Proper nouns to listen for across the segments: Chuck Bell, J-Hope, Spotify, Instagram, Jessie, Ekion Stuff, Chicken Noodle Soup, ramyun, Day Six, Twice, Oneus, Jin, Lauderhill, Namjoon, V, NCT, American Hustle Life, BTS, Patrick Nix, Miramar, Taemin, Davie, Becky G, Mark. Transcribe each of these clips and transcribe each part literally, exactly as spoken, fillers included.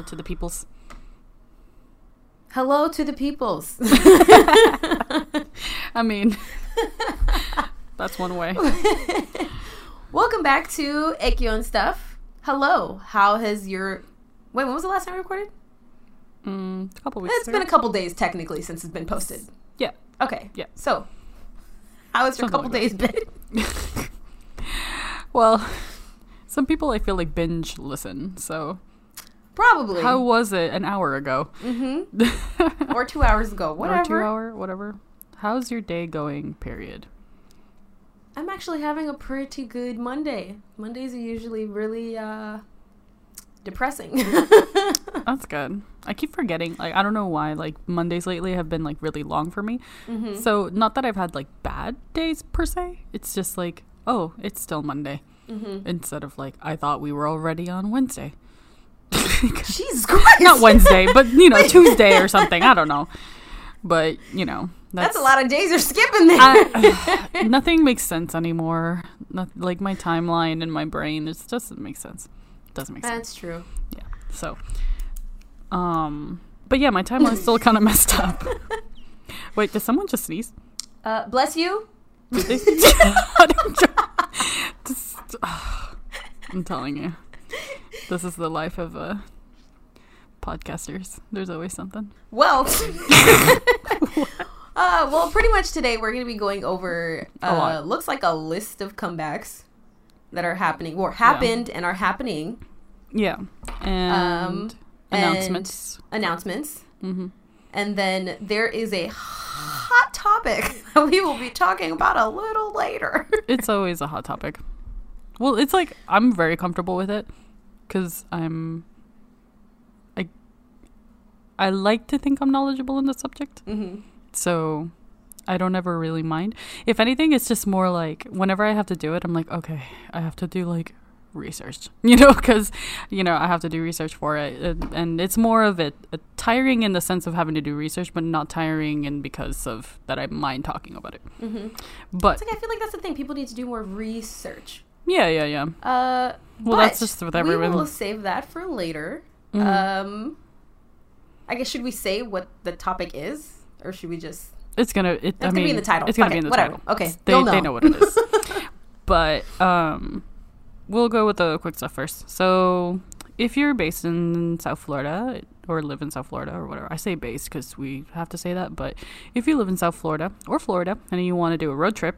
Hello to the peoples. Hello to the peoples. I mean, that's one way. Welcome back to Ekion Stuff. Hello. How has your... Wait, when was the last time we recorded? Mm, a couple weeks It's ago. Been a couple days, technically, since it's been posted. Yeah. Okay. Yeah. So, how has your couple like days that. been? Well, some people I feel like binge listen, so... Probably. How was it an hour ago? Mm-hmm. Or two hours ago. Whatever. Or two hour, whatever. How's your day going, period? I'm actually having a pretty good Monday. Mondays are usually really uh, depressing. That's good. I keep forgetting. Like, I don't know why. Like, Mondays lately have been, like, really long for me. Mm-hmm. So, not that I've had, like, bad days, per se. It's just like, oh, it's still Monday. Mm-hmm. Instead of, like, I thought we were already on Wednesday. Jesus Christ. Not Wednesday, but, you know, Tuesday or something. I don't know. But, you know. That's, that's a lot of days are skipping there. I, uh, nothing makes sense anymore. Not, like, my timeline and my brain, it just doesn't make sense. It doesn't make sense. That's true. Yeah. So, um, but yeah, my timeline's still kind of messed up. Wait, did someone just sneeze? Uh, bless you. just, oh, I'm telling you. This is the life of uh, podcasters. There's always something. Well, uh, well, pretty much today we're going to be going over, uh, looks like a list of comebacks that are happening, or happened yeah. and are happening. Yeah. And um, announcements. And announcements. Mm-hmm. And then there is a hot topic that we will be talking about a little later. It's always a hot topic. Well, it's like, I'm very comfortable with it. Because I'm, I, I like to think I'm knowledgeable in the subject, mm-hmm. so I don't ever really mind. If anything, it's just more like whenever I have to do it, I'm like, okay, I have to do like research, you know, because you know I have to do research for it, and, and it's more of it uh, tiring in the sense of having to do research, but not tiring in because of that I mind talking about it. Mm-hmm. But it's like, I feel like that's the thing. People need to do more research. Yeah, yeah, yeah. Uh, well, that's just with everyone. We will save that for later. Mm-hmm. Um, I guess, should we say what the topic is? Or should we just... It's going it, to be in the title. It's going to be in the whatever. title. Okay, they, they'll know. They know what it is. But um, we'll go with the quick stuff first. So if you're based in South Florida, or live in South Florida, or whatever. I say based because we have to say that. But if you live in South Florida, or Florida, and you want to do a road trip...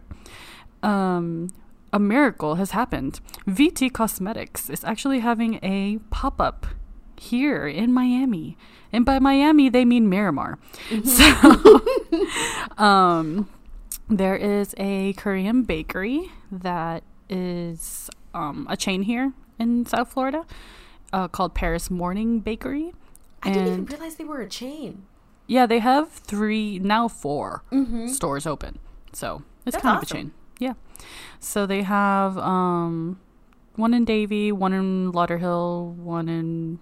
um. A miracle has happened. V T Cosmetics is actually having a pop-up here in Miami. And by Miami, they mean Miramar. Mm-hmm. So um, there is a Korean bakery that is um, a chain here in South Florida uh, called Paris Morning Bakery. I and didn't even realize they were a chain. Yeah, they have three, now four mm-hmm. stores open. So it's That's kind awesome. of a chain. Yeah. So they have um, one in Davie, one in Lauderhill, one in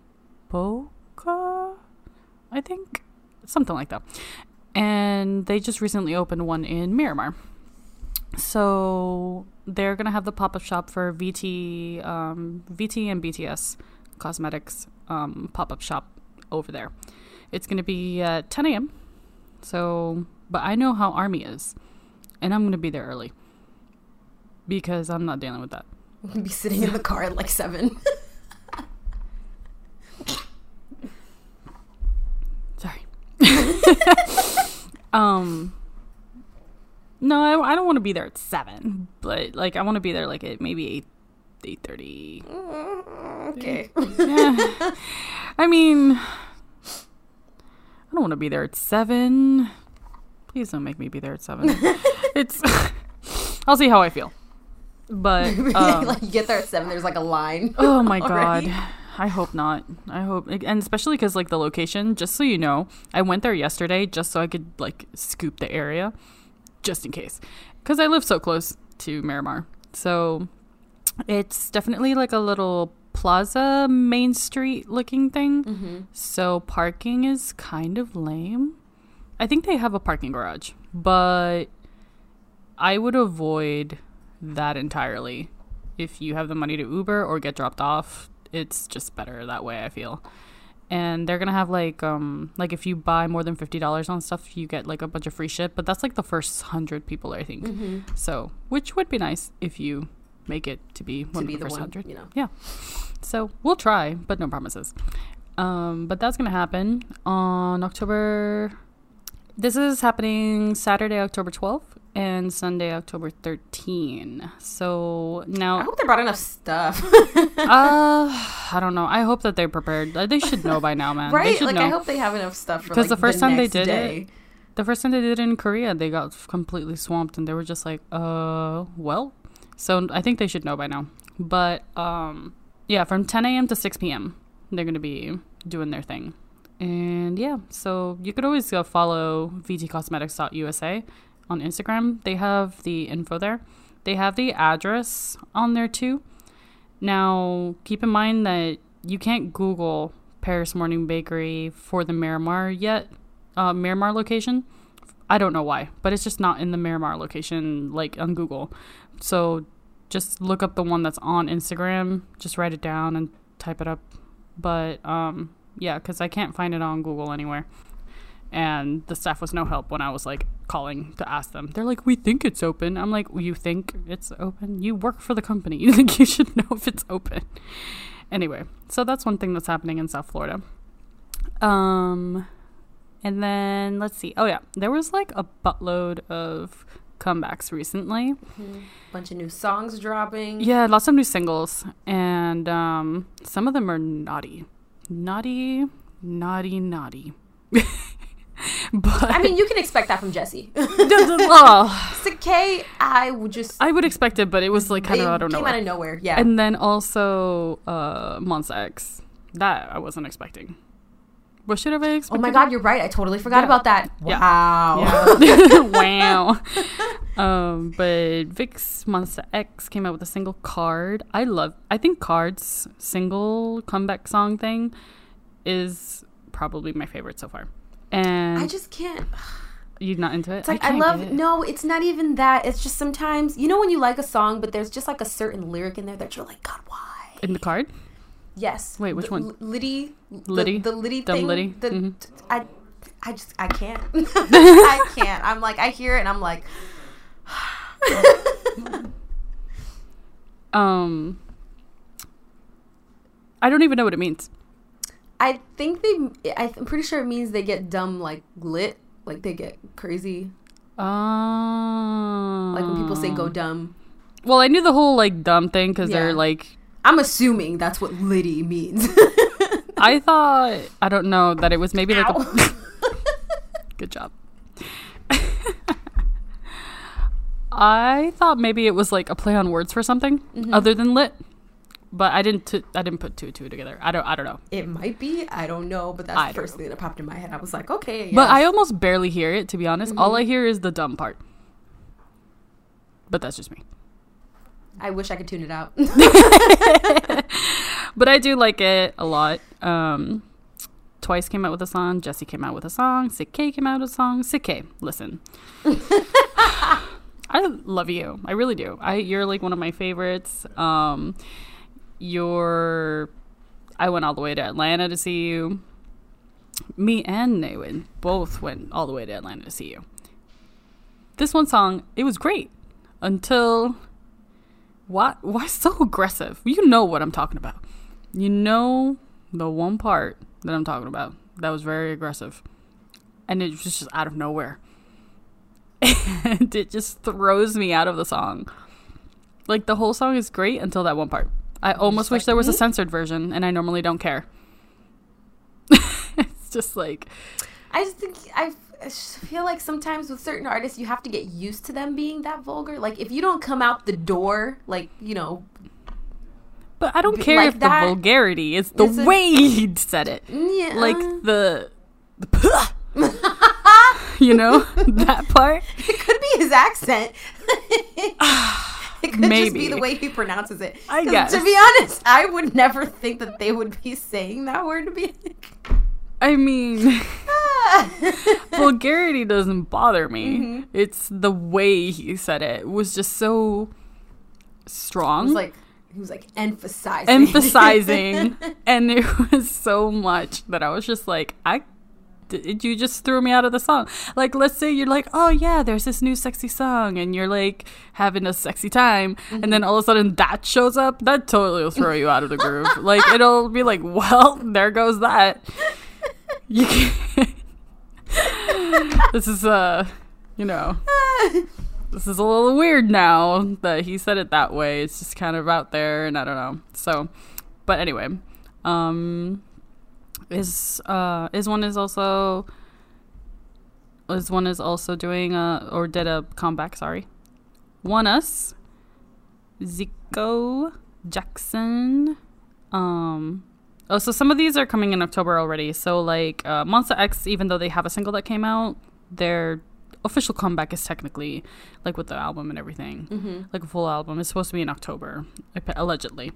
Boca, I think. Something like that. And they just recently opened one in Miramar. So they're going to have the pop-up shop for V T, um, V T and B T S Cosmetics um, pop-up shop over there. It's going to be at ten a.m. So, but I know how ARMY is. And I'm going to be there early. Because I'm not dealing with that. I'm gonna be sitting in the car at like seven. Sorry. um. No, I, I don't want to be there at seven. But like, I want to be there like at maybe eight, eight thirty. Okay. Yeah. I mean, I don't want to be there at seven. Please don't make me be there at seven. It's. I'll see how I feel. But um, like, you get there at seven, there's like a line. Oh my already. God, I hope not. I hope, and especially because like the location. Just so you know, I went there yesterday just so I could like scoop the area, just in case, because I live so close to Miramar. So it's definitely like a little plaza, main street looking thing. Mm-hmm. So parking is kind of lame. I think they have a parking garage, but I would avoid that entirely. If you have the money to Uber or get dropped off, it's just better that way, I feel. and they're gonna have like um like if you buy more than fifty dollars on stuff, you get like a bunch of free shit. But that's like the first hundred people, I think. Mm-hmm. So, which would be nice if you make it to be one to of be the first hundred. You know, yeah. So we'll try, but no promises. Um, but that's gonna happen on October. This is happening Saturday, October twelfth, and Sunday, October thirteenth. So now I hope they brought enough stuff. uh, I don't know. I hope that they're prepared. They should know by now, man. Right? They like know. I hope they have enough stuff for like the first the time next they did day. It. The first time they did it in Korea, they got completely swamped, and they were just like, "Uh, well." So I think they should know by now. But um, yeah, from ten a.m. to six p.m. they're gonna be doing their thing. And yeah, so you could always go follow v t cosmetics dot u s a on Instagram. They have the info there. They have the address on there too. Now, keep in mind that you can't Google Paris Morning Bakery for the Miramar yet, uh, Miramar location. I don't know why, but it's just not in the Miramar location, like on Google. So just look up the one that's on Instagram. Just write it down and type it up. But, um... yeah, because I can't find it on Google anywhere. And the staff was no help when I was, like, calling to ask them. They're like, we think it's open. I'm like, well, you think it's open? You work for the company. You think you should know if it's open. Anyway, so that's one thing that's happening in South Florida. Um, and then, let's see. Oh, yeah. There was, like, a buttload of comebacks recently. Mm-hmm. Bunch of new songs dropping. Yeah, lots of new singles. And um, some of them are naughty. Naughty, naughty, naughty. But I mean, you can expect that from Jessie. Oh. Sick K, I would just... I would expect it, but it was like kind of out of nowhere. It came out of nowhere, yeah. And then also uh, Monsta X. That I wasn't expecting. What should have I expected? Oh my God, you're right. I totally forgot yeah. about that. Yeah. Wow. Yeah. Wow. Um, but Vic's Monsta X came out with a single Card. I love, I think Card's single comeback song thing is probably my favorite so far. And I just can't. You're not into it? It's like, I, I love, it. No, it's not even that. It's just sometimes, you know, when you like a song, but there's just like a certain lyric in there that you're like, God, why? In the Card? Yes. Wait, which the one? Liddy. Liddy? The, the Liddy thing. Liddy. The, mm-hmm. t- I, I just, I can't. I can't. I'm like, I hear it and I'm like. um, I don't even know what it means. I think they, I'm pretty sure it means they get dumb, like lit. Like they get crazy. Oh. Like when people say go dumb. Well, I knew the whole like dumb thing because yeah. they're like. I'm assuming that's what Liddy means. I thought, I don't know, that it was maybe like Ow. a... Good job. I thought maybe it was like a play on words for something mm-hmm. other than lit. But I didn't t- I didn't put two and two together. I don't I don't know. It might be. I don't know. But that's I the first thing that popped in my head. I was like, okay. Yes. But I almost barely hear it, to be honest. Mm-hmm. All I hear is the dumb part. But that's just me. I wish I could tune it out. But I do like it a lot. Um, Twice came out with a song. Jessie came out with a song. Sick K came out with a song. Sick K, listen. I love you. I really do. I You're like one of my favorites. Um, you're... I went all the way to Atlanta to see you. Me and Naywin both went all the way to Atlanta to see you. This one song, it was great. Until... What? Why so aggressive? You know what I'm talking about. You know the one part that I'm talking about that was very aggressive. And it was just out of nowhere. And it just throws me out of the song. Like, the whole song is great until that one part. I almost wish there was a censored version, and I normally don't care. It's just like... I just think... I've I feel like sometimes with certain artists, you have to get used to them being that vulgar. Like, if you don't come out the door, like, you know. But I don't care like if that, the vulgarity is the a, way he said it. Yeah. Like, the, the you know, that part. It could be his accent. It could Maybe. just be the way he pronounces it. I guess. To be honest, I would never think that they would be saying that word to be like... I mean, vulgarity doesn't bother me. Mm-hmm. It's the way he said it. It was just so strong. It was like, he was like emphasizing emphasizing and it was so much that I was just like, I did, you just threw me out of the song. Like, let's say you're like, oh yeah, there's this new sexy song and you're like having a sexy time, mm-hmm. and then all of a sudden that shows up, that totally will throw you out of the groove. Like, it'll be like, well, there goes that. You can't. This is uh you know this is a little weird now that he said it that way. It's just kind of out there, and I don't know. So, but anyway, um, is uh is one is also is one is also doing a or did a comeback? Sorry, Oneus, Zico, Jackson, um. Oh, so some of these are coming in October already. So, like, uh, Monsta X, even though they have a single that came out, their official comeback is technically, like, with the album and everything. Mm-hmm. Like, a full album. It's supposed to be in October, allegedly.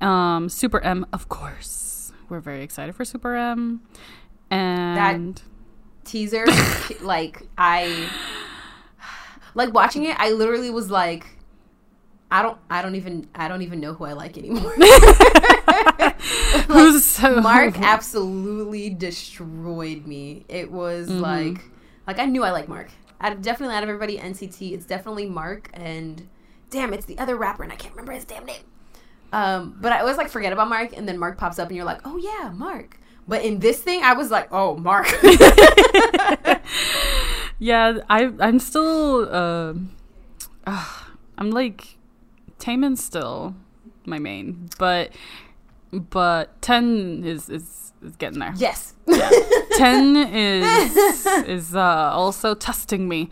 Um, SuperM, of course. We're very excited for SuperM. And... that teaser, like, I... Like, watching it, I literally was like... I don't I don't even I don't even know who I like anymore. Like, who's so Mark absolutely destroyed me. It was mm-hmm. like like I knew I like Mark. Out of definitely out of everybody N C T, it's definitely Mark, and damn, it's the other rapper and I can't remember his damn name. Um, but I always like forget about Mark, and then Mark pops up and you're like, "Oh yeah, Mark." But in this thing, I was like, "Oh, Mark." Yeah, I I'm still uh, uh, I'm like Taemin's still my main, but but ten is is, is getting there. Yes, yeah. ten is is uh, also testing me.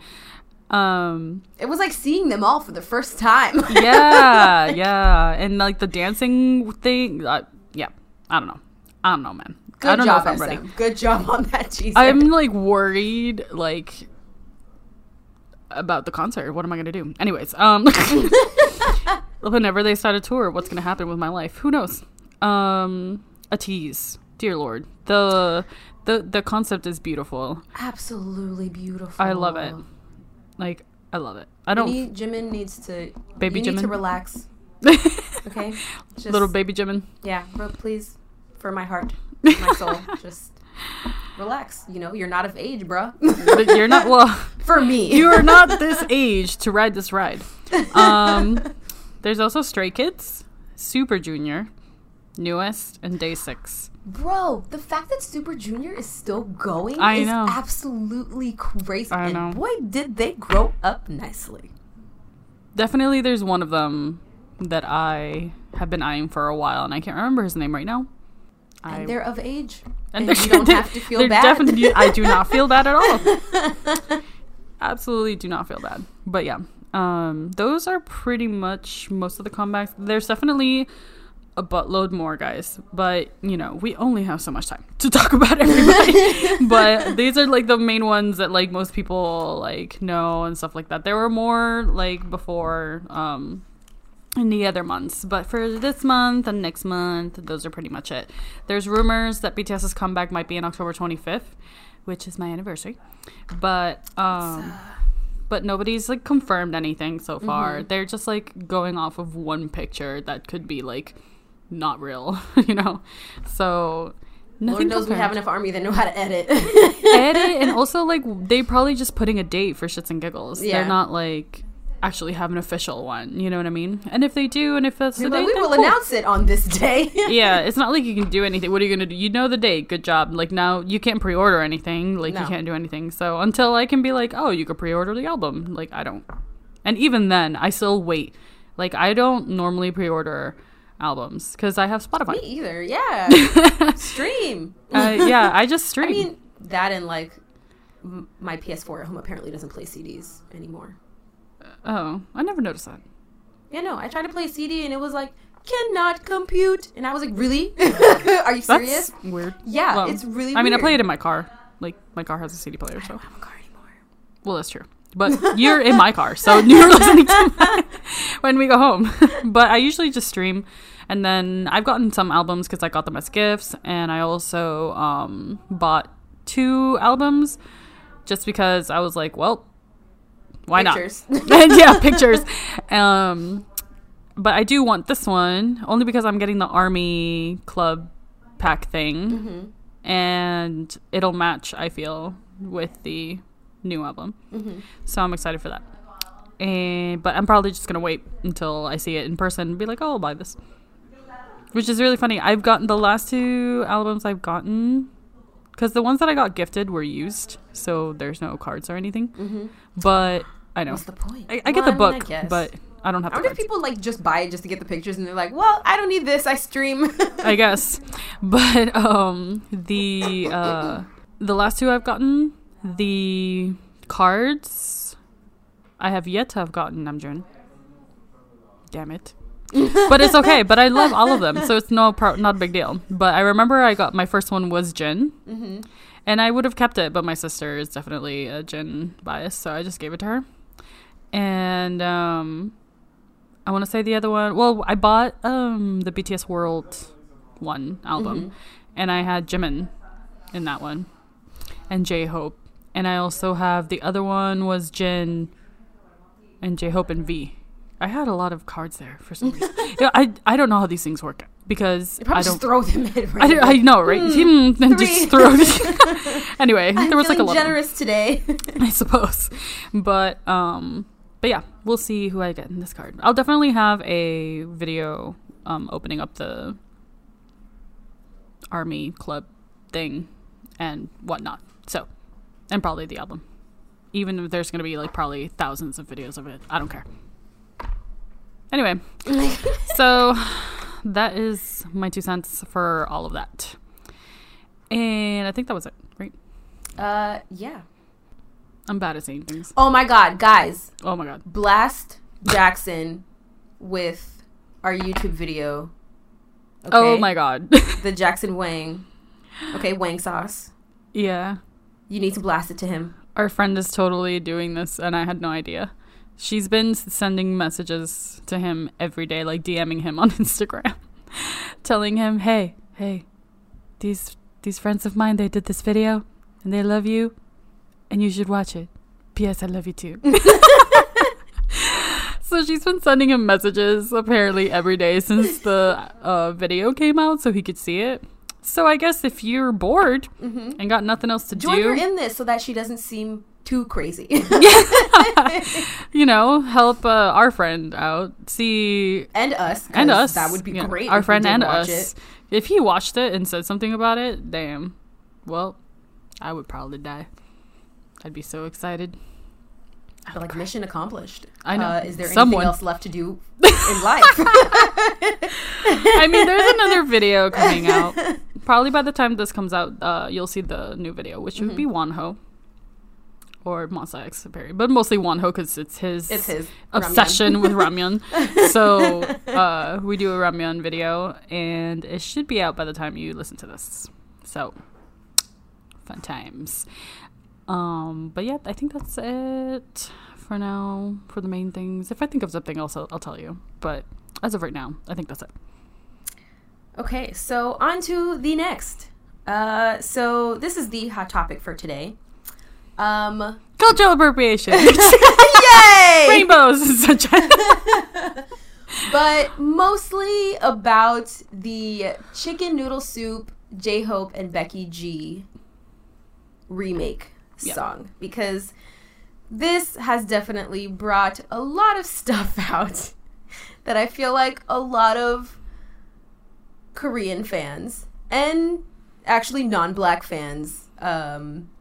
Um, it was like seeing them all for the first time. Yeah, like, yeah, and like the dancing thing. Uh, yeah, I don't know. I don't know, man. Good I don't job, know if I'm ready. Good job on that. Jesus. I'm like worried, like about the concert. What am I gonna do? Anyways, um. Whenever they start a tour, what's going to happen with my life? Who knows? Um, a tease. Dear Lord. The the the concept is beautiful. Absolutely beautiful. I love it. Like, I love it. I don't... Need, Jimin needs to... Baby Jimin. You need to relax. Okay? Just, little baby Jimin. Yeah. Please. For my heart. My soul. Just... relax, you know, you're not of age, bruh. You're not, well, for me, you are not this age to ride this ride. Um, there's also Stray Kids, Super Junior, Newest, and Day Six. Bro, the fact that Super Junior is still going I is know. absolutely crazy. I and know. Boy, did they grow up nicely. Definitely, there's one of them that I have been eyeing for a while, and I can't remember his name right now. And I, they're of age. And, and you don't have to feel bad. Defin- I do not feel bad at all. Absolutely do not feel bad. But yeah, um, those are pretty much most of the comebacks. There's definitely a buttload more, guys. But, you know, we only have so much time to talk about everybody. But these are like the main ones that like most people like know and stuff like that. There were more like before... Um, in the other months, but for this month and next month, those are pretty much it. There's rumors that BTS's comeback might be on October twenty-fifth, which is my anniversary, but um but nobody's like confirmed anything so far. Mm-hmm. They're just like going off of one picture that could be like not real. You know, so nothing. Lord knows confirmed. We have enough army that know how to edit. Edit, and also like they probably just putting a date for shits and giggles. Yeah. They're not like actually have an official one, you know what I mean? And if they do, and if that's the date, we will announce it on this day. Yeah, it's not like you can do anything. What are you gonna do? You know the date. Good job. Like, now you can't pre-order anything. Like, no. You can't do anything. So until I can be like, oh, you could pre-order the album, like I don't. And even then, I still wait. Like, I don't normally pre-order albums because I have Spotify. Me either. Yeah. Stream. Uh, yeah, I just stream. I mean, that and like m- my P S four at home apparently doesn't play C Ds anymore. Oh, I never noticed that. Yeah, no, I tried to play a C D and it was like, cannot compute. And I was like, really? Are you serious? That's weird. Yeah, well, it's really weird. I mean, weird. I play it in my car. Like, my car has a C D player, so. I don't have a car anymore. Well, that's true. But you're in my car, so you're listening to my when we go home. But I usually just stream. And then I've gotten some albums because I got them as gifts. And I also um, bought two albums just because I was like, well, why pictures. Not? Yeah, pictures. Um, But I do want this one, only because I'm getting the Army Club pack thing. Mm-hmm. And it'll match, I feel, with the new album. Mm-hmm. So I'm excited for that. And, but I'm probably just going to wait until I see it in person and be like, oh, I'll buy this. Which is really funny. I've gotten the last two albums I've gotten, because the ones that I got gifted were used, so there's no cards or anything. Mm-hmm. But I know. What's the point? I, I well, get the I book, mean, I but I don't have the cards. I wonder if people like just buy it just to get the pictures and they're like, well, I don't need this. I stream. I guess. But um, the uh, the last two I've gotten, the cards, I have yet to have gotten Namjoon. Damn it. But it's okay. But I love all of them, so it's no pro- not a big deal. But I remember I got my first one was Jin, mm-hmm. and I would have kept it, but my sister is definitely a Jin bias, so I just gave it to her. And um, I want to say the other one. Well, I bought um, the B T S World one album, mm-hmm. and I had Jimin in that one, and J-Hope, and I also have the other one was Jin, and J-Hope and V. I had a lot of cards there for some reason. yeah, I I don't know how these things work because I don't just throw them in. Right I, I know, right? Mm, and just throw. Them. Anyway, I'm there was like a lot. Generous of today, I suppose. But um, but yeah, we'll see who I get in this card. I'll definitely have a video um opening up the Army Club thing and whatnot. So, and probably the album. Even if there's gonna be like probably thousands of videos of it, I don't care. Anyway, so that is my two cents for all of that. And I think that was it, right? Uh, yeah. I'm bad at saying things. Oh, my God, guys. Oh, my God. Blast Jackson with our YouTube video. Okay? Oh, my God. The Jackson Wang. Okay, Wang sauce. Yeah. You need to blast it to him. Our friend is totally doing this, and I had no idea. She's been sending messages to him every day, like DMing him on Instagram, telling him, hey, hey, these these friends of mine, they did this video, and they love you, and you should watch it. P S. I love you too. So she's been sending him messages, apparently, every day since the uh, video came out, so he could see it. So I guess if you're bored mm-hmm. and got nothing else to Join do... Join her in this so that she doesn't seem... too crazy. You know, help uh, our friend out. See. And us. And us. That would be yeah, great. Our friend and us. It. If he watched it and said something about it, damn. Well, I would probably die. I'd be so excited. But, like, mission accomplished. I know. Uh, is there Someone. anything else left to do in life? I mean, there's another video coming out. Probably by the time this comes out, uh, you'll see the new video, which mm-hmm. would be Wonho. Or Monsta X, but mostly Wonho because it's his, it's his obsession ramyun. with ramyun. So uh, we do a ramyun video, and it should be out by the time you listen to this. So fun times. Um, but yeah, I think that's it for now for the main things. If I think of something else, I'll, I'll tell you. But as of right now, I think that's it. Okay, so on to the next. Uh, so this is the hot topic for today. Um, cultural appropriation. Yay! Rainbows and sunshine. But mostly about the Chicken Noodle Soup, J-Hope and Becky G remake yep. song. Because this has definitely brought a lot of stuff out that I feel like a lot of Korean fans and actually non-black fans um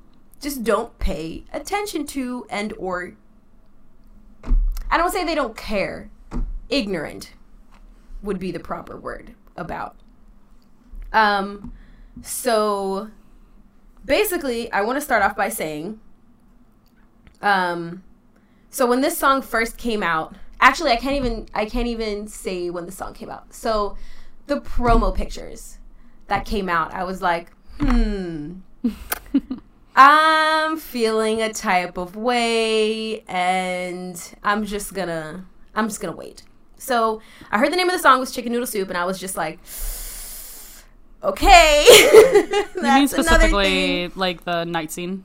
just don't pay attention to, and or I don't say they don't care. Ignorant would be the proper word about. Um, so basically, I want to start off by saying, um, so when this song first came out, actually, I can't even I can't even say when the song came out. So the promo pictures that came out, I was like, hmm. I'm feeling a type of way, and I'm just gonna, I'm just gonna wait. So I heard the name of the song was Chicken Noodle Soup, and I was just like, okay. That's you mean specifically like the night scene?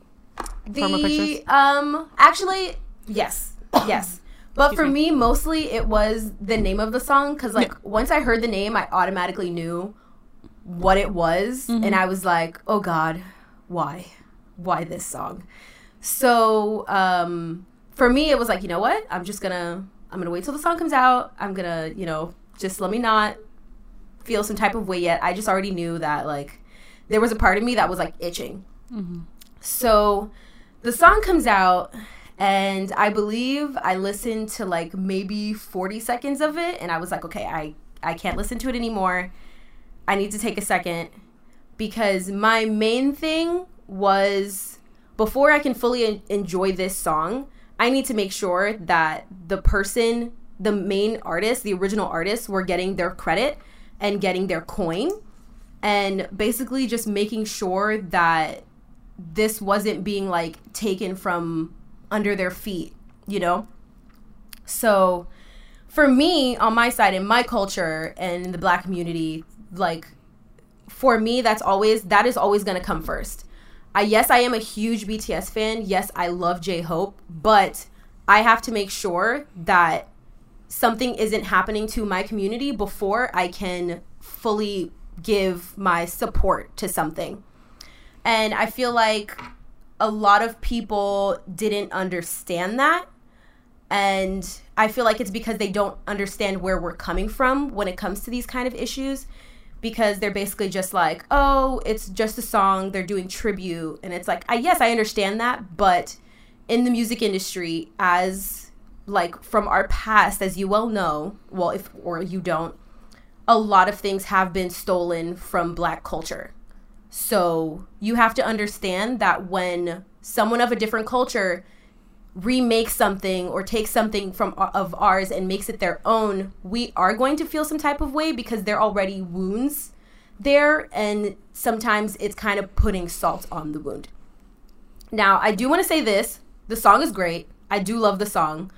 The promo pictures? um, actually, yes, yes. But Excuse for me. me, mostly it was the name of the song, because like yeah. once I heard the name, I automatically knew what it was, mm-hmm. and I was like, oh God, why? Why this song? So um, for me, it was like, you know what? I'm just gonna I'm gonna wait till the song comes out. I'm gonna, you know, just let me not feel some type of way yet. I just already knew that like there was a part of me that was like itching. Mm-hmm. So the song comes out, and I believe I listened to like maybe forty seconds of it, and I was like, okay, I, I can't listen to it anymore. I need to take a second, because my main thing was, before I can fully en- enjoy this song, I need to make sure that the person, the main artist, the original artists, were getting their credit and getting their coin, and basically just making sure that this wasn't being like taken from under their feet, you know? So for me, on my side, in my culture and in the Black community, like for me, that's always, that is always going to come first. I, yes, I am a huge B T S fan. Yes, I love J-Hope, but I have to make sure that something isn't happening to my community before I can fully give my support to something. And I feel like a lot of people didn't understand that. And I feel like it's because they don't understand where we're coming from when it comes to these kind of issues, because they're basically just like, oh, it's just a song, they're doing tribute. And it's like, I, yes, I understand that. But in the music industry, as like from our past, as you well know, well, if or you don't, a lot of things have been stolen from Black culture. So you have to understand that when someone of a different culture remakes something or takes something from of ours and makes it their own, we are going to feel some type of way, because there are already wounds there, and sometimes it's kind of putting salt on the wound. Now, I do want to say this. The song is great. I do love the song.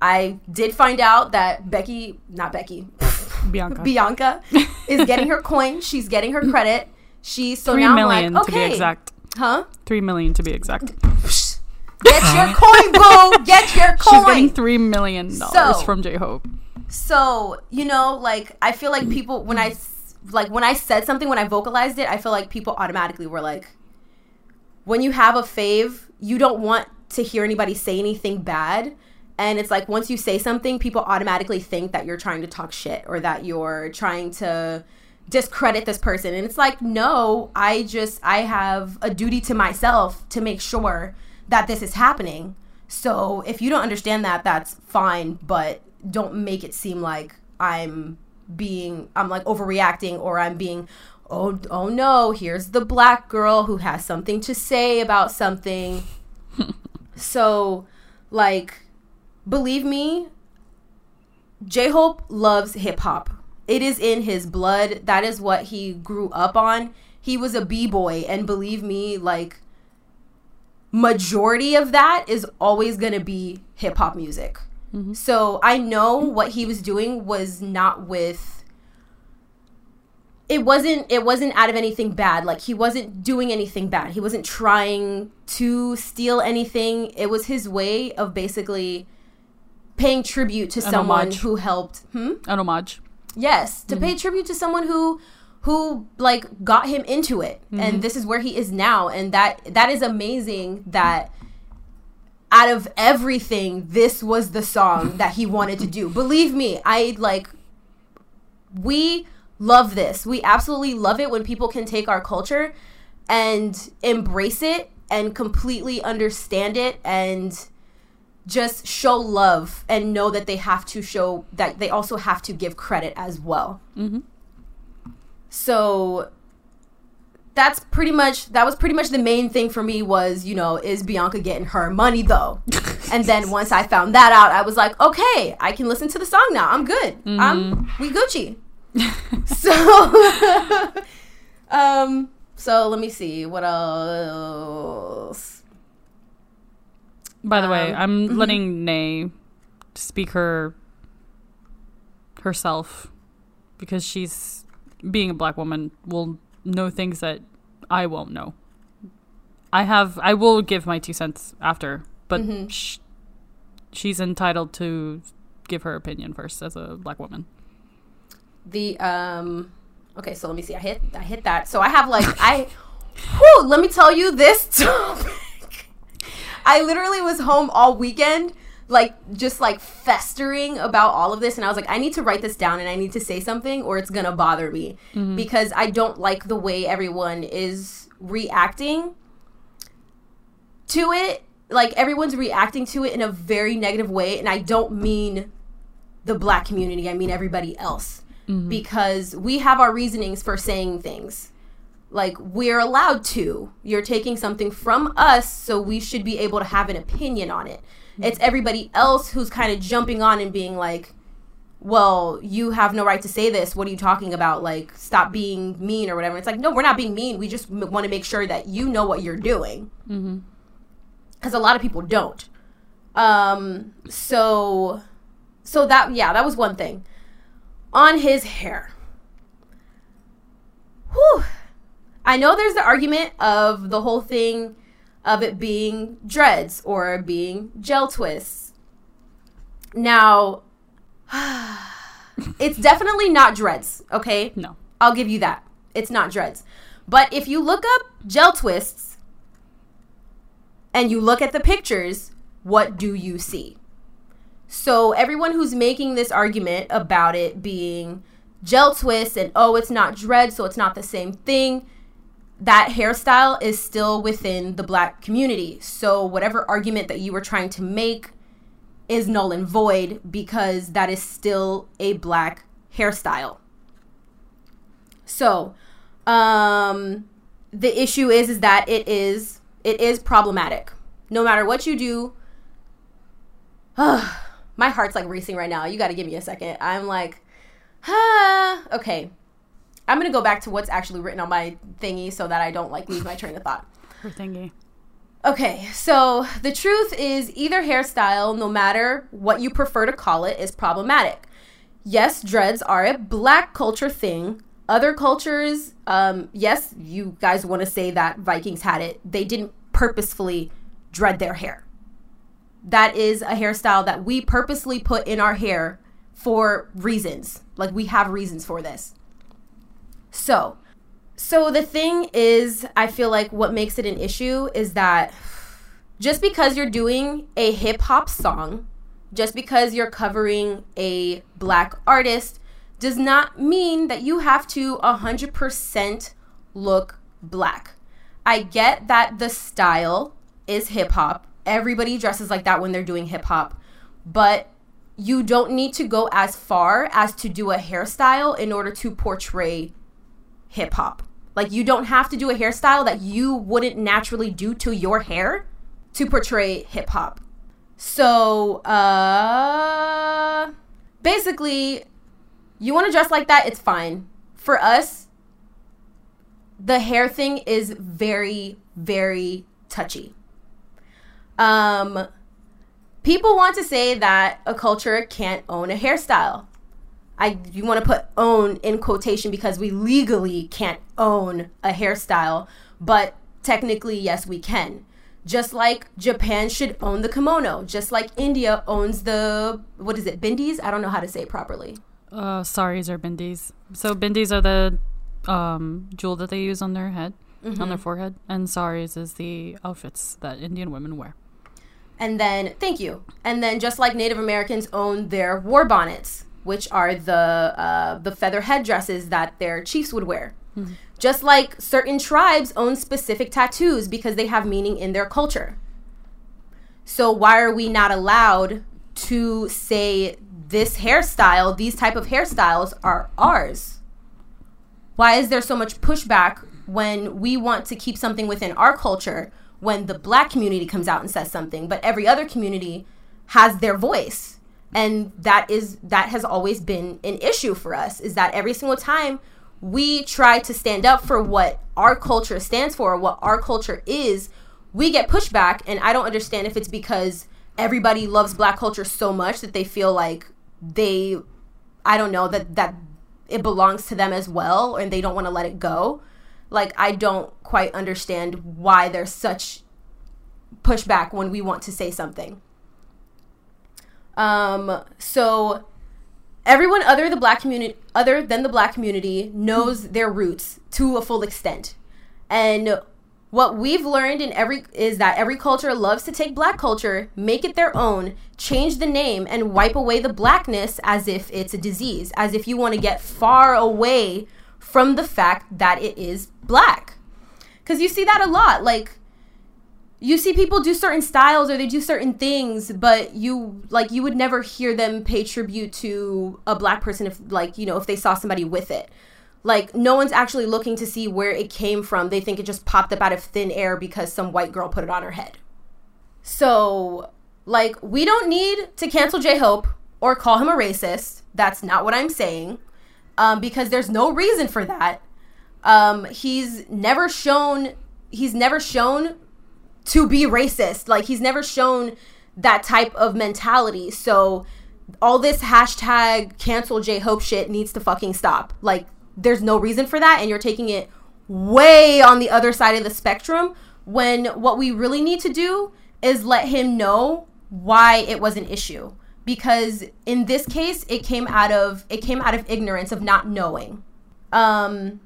I did find out that Becky, not Becky, Bianca, Bianca is getting her coin. She's getting her credit. She so Three now million I'm like, okay. to be exact. Huh? Three million to be exact. Get your coin, boo! Get your coin. She's getting three million dollars so, from J-Hope. So you know, like I feel like people when I like when I said something when I vocalized it, I feel like people automatically were like, when you have a fave, you don't want to hear anybody say anything bad, and it's like once you say something, people automatically think that you're trying to talk shit or that you're trying to discredit this person. And it's like, no, I just I have a duty to myself to make sure that this is happening. So if you don't understand that, that's fine, but don't make it seem like I'm being I'm like overreacting, or I'm being oh oh no, here's the Black girl who has something to say about something. So like, believe me, J-Hope loves hip hop. It is in his blood. That is what he grew up on. He was a b-boy, and believe me, like majority of that is always going to be hip hop music. Mm-hmm. So I know what he was doing was not with it wasn't it wasn't out of anything bad. Like he wasn't doing anything bad. He wasn't trying to steal anything. It was his way of basically paying tribute to An someone homage. who helped hmm? An homage. Yes, to mm-hmm. pay tribute to someone who, who like got him into it, mm-hmm. and this is where he is now, and that that is amazing. That out of everything, this was the song that he wanted to do. Believe me, I like. We love this. We absolutely love it when people can take our culture and embrace it and completely understand it and just show love and know that they have to show that they also have to give credit as well. Mm-hmm. So that's pretty much that was pretty much the main thing for me was, you know, is Bianca getting her money though? And then once I found that out, I was like, okay, I can listen to the song now. I'm good. Mm-hmm. I'm we Gucci. So um so let me see what else. By the um, way, I'm mm-hmm. letting Nay speak her herself, because she's, being a Black woman, will know things that I won't know. I have I will give my two cents after, but mm-hmm. sh- she's entitled to give her opinion first as a black woman. The um okay, so let me see. I hit I hit that. So I have like I whew, let me tell you this topic. I literally was home all weekend, like just like festering about all of this, and I was like, I need to write this down and I need to say something or it's gonna bother me. Mm-hmm. Because I don't like the way everyone is reacting to it. Like everyone's reacting to it in a very negative way, and I don't mean the black community, I mean everybody else. Mm-hmm. Because we have our reasonings for saying things. Like, we're allowed to. You're taking something from us, so we should be able to have an opinion on it. Mm-hmm. It's everybody else who's kind of jumping on and being like, well, you have no right to say this. What are you talking about? Like, stop being mean or whatever. It's like, no, we're not being mean. We just m- want to make sure that you know what you're doing. Mm-hmm. Because a lot of people don't. Um, so, so that, yeah, that was one thing. On his hair. Whew. I know there's the argument of the whole thing of it being dreads or being gel twists. Now, it's definitely not dreads, okay? No. I'll give you that. It's not dreads. But if you look up gel twists, and you look at the pictures, what do you see? So everyone who's making this argument about it being gel twists and, oh, it's not dread, so it's not the same thing, that hairstyle is still within the black community. So whatever argument that you were trying to make is null and void because that is still a black hairstyle. So um, the issue is, is that it is... It is problematic. No matter what you do. Uh, my heart's like racing right now. You got to give me a second. I'm like, ah. Okay. I'm going to go back to what's actually written on my thingy so that I don't like lose my train of thought. Her thingy. Okay. So the truth is either hairstyle, no matter what you prefer to call it, is problematic. Yes, dreads are a black culture thing. Other cultures, um, yes, you guys want to say that Vikings had it. They didn't purposefully dread their hair. That is a hairstyle that we purposely put in our hair for reasons. Like, we have reasons for this. So, so the thing is, I feel like what makes it an issue is that just because you're doing a hip-hop song, just because you're covering a black artist, does not mean that you have to one hundred percent look black. I get that the style is hip-hop. Everybody dresses like that when they're doing hip-hop. But you don't need to go as far as to do a hairstyle in order to portray hip-hop. Like, you don't have to do a hairstyle that you wouldn't naturally do to your hair to portray hip-hop. So, uh... basically... you want to dress like that, it's fine. For us, the hair thing is very, very touchy. Um, people want to say that a culture can't own a hairstyle. I you want to put own in quotation because we legally can't own a hairstyle, but technically, yes, we can. Just like Japan should own the kimono, just like India owns the, what is it, bindis? I don't know how to say it properly. Uh, saris or bindis. So bindis are the um, jewel that they use on their head, mm-hmm. on their forehead, and saris is the outfits that Indian women wear. And then, thank you. And then, just like Native Americans own their war bonnets, which are the uh, the feather headdresses that their chiefs would wear. Mm-hmm. Just like certain tribes own specific tattoos because they have meaning in their culture. So why are we not allowed to say this hairstyle, these type of hairstyles are ours? Why is there so much pushback when we want to keep something within our culture when the black community comes out and says something, but every other community has their voice? And that is that has always been an issue for us, is that every single time we try to stand up for what our culture stands for, what our culture is, we get pushback. And I don't understand if it's because everybody loves black culture so much that they feel like they, I don't know, that, that it belongs to them as well, and they don't want to let it go. Like, I don't quite understand why there's such pushback when we want to say something. Um, so everyone other the black community, other than the black community, knows their roots to a full extent. And what we've learned in every is that every culture loves to take black culture, make it their own, change the name, and wipe away the blackness as if it's a disease, as if you want to get far away from the fact that it is black. Because you see that a lot. Like, you see people do certain styles or they do certain things, but you, like, you would never hear them pay tribute to a black person if, like, you know, if they saw somebody with it. Like, no one's actually looking to see where it came from. They think it just popped up out of thin air because some white girl put it on her head. So, like, we don't need to cancel J-Hope or call him a racist. That's not what I'm saying. Um, because there's no reason for that. Um, he's never shown, he's never shown to be racist. Like, he's never shown that type of mentality. So, all this hashtag cancel J-Hope shit needs to fucking stop. Like, there's no reason for that, and you're taking it way on the other side of the spectrum when what we really need to do is let him know why it was an issue. Because in this case, it came out of it came out of ignorance, of not knowing. Um,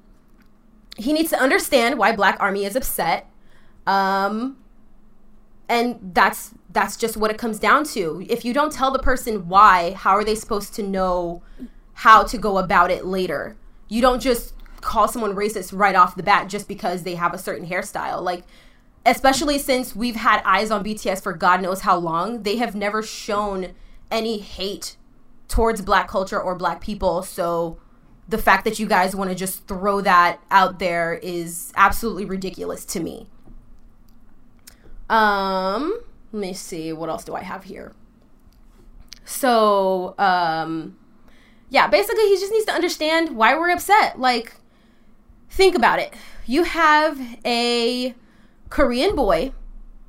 he needs to understand why Black Army is upset, um, and that's that's just what it comes down to. If you don't tell the person why, how are they supposed to know how to go about it later? You don't just call someone racist right off the bat just because they have a certain hairstyle. Like, especially since we've had eyes on B T S for God knows how long, they have never shown any hate towards black culture or black people. So the fact that you guys want to just throw that out there is absolutely ridiculous to me. Um, let me see. What else do I have here? So, um... yeah, basically, he just needs to understand why we're upset. Like, think about it. You have a Korean boy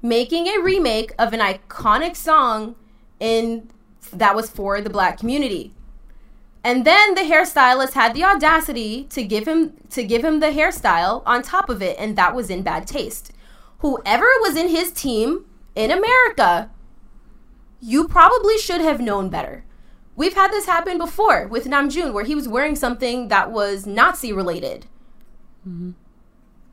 making a remake of an iconic song in that was for the black community. And then the hairstylist had the audacity to give him to give him the hairstyle on top of it, and that was in bad taste. Whoever was in his team in America, you probably should have known better. We've had this happen before with Namjoon, where he was wearing something that was Nazi-related. Mm-hmm.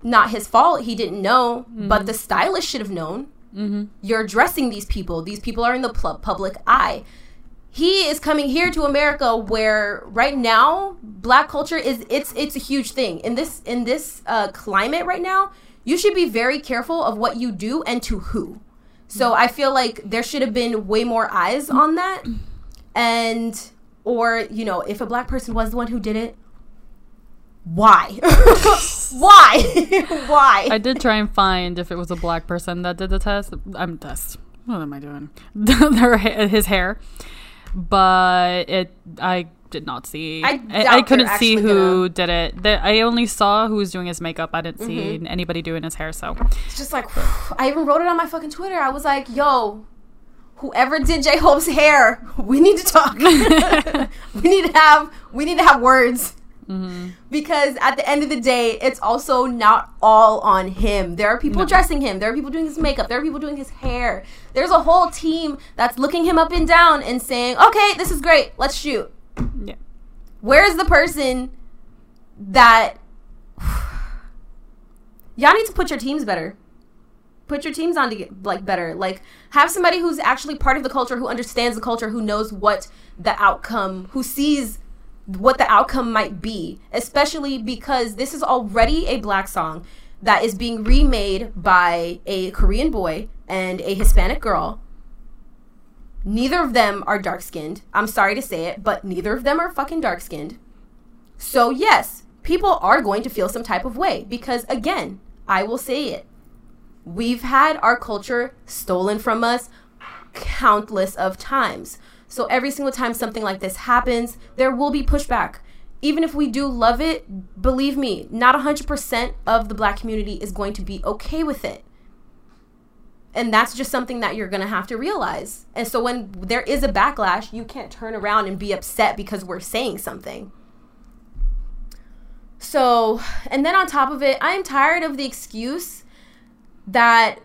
Not his fault. He didn't know, mm-hmm. but the stylist should have known. Mm-hmm. You're addressing these people. These people are in the pl- public eye. He is coming here to America, where right now black culture is it's it's a huge thing in this in this uh, climate right now. You should be very careful of what you do and to who. So mm-hmm. I feel like there should have been way more eyes on that. And, or, you know, if a black person was the one who did it, why? why? why? I did try and find if it was a black person that did the test. I'm test. What am I doing? His hair. But it, I did not see. I, I, I couldn't see who gonna... did it. The, I only saw who was doing his makeup. I didn't mm-hmm. see anybody doing his hair, so. It's just like, I even wrote it on my fucking Twitter. I was like, yo. Whoever did J-Hope's hair, we need to talk. we need to have we need to have words. Mm-hmm. Because at the end of the day, it's also not all on him. There are people no. dressing him. There are people doing his makeup. There are people doing his hair. There's a whole team that's looking him up and down and saying, okay, this is great. Let's shoot. Yeah. Where is the person that... Y'all need to put your teams better. Put your teams on to get, like, better. Like, have somebody who's actually part of the culture, who understands the culture, who knows what the outcome, who sees what the outcome might be. Especially because this is already a black song that is being remade by a Korean boy and a Hispanic girl. Neither of them are dark-skinned. I'm sorry to say it, but neither of them are fucking dark-skinned. So, yes, people are going to feel some type of way. Because, again, I will say it. We've had our culture stolen from us countless of times. So every single time something like this happens, there will be pushback. Even if we do love it, believe me, not one hundred percent of the black community is going to be okay with it. And that's just something that you're going to have to realize. And so when there is a backlash, you can't turn around and be upset because we're saying something. So, and then on top of it, I am tired of the excuse... that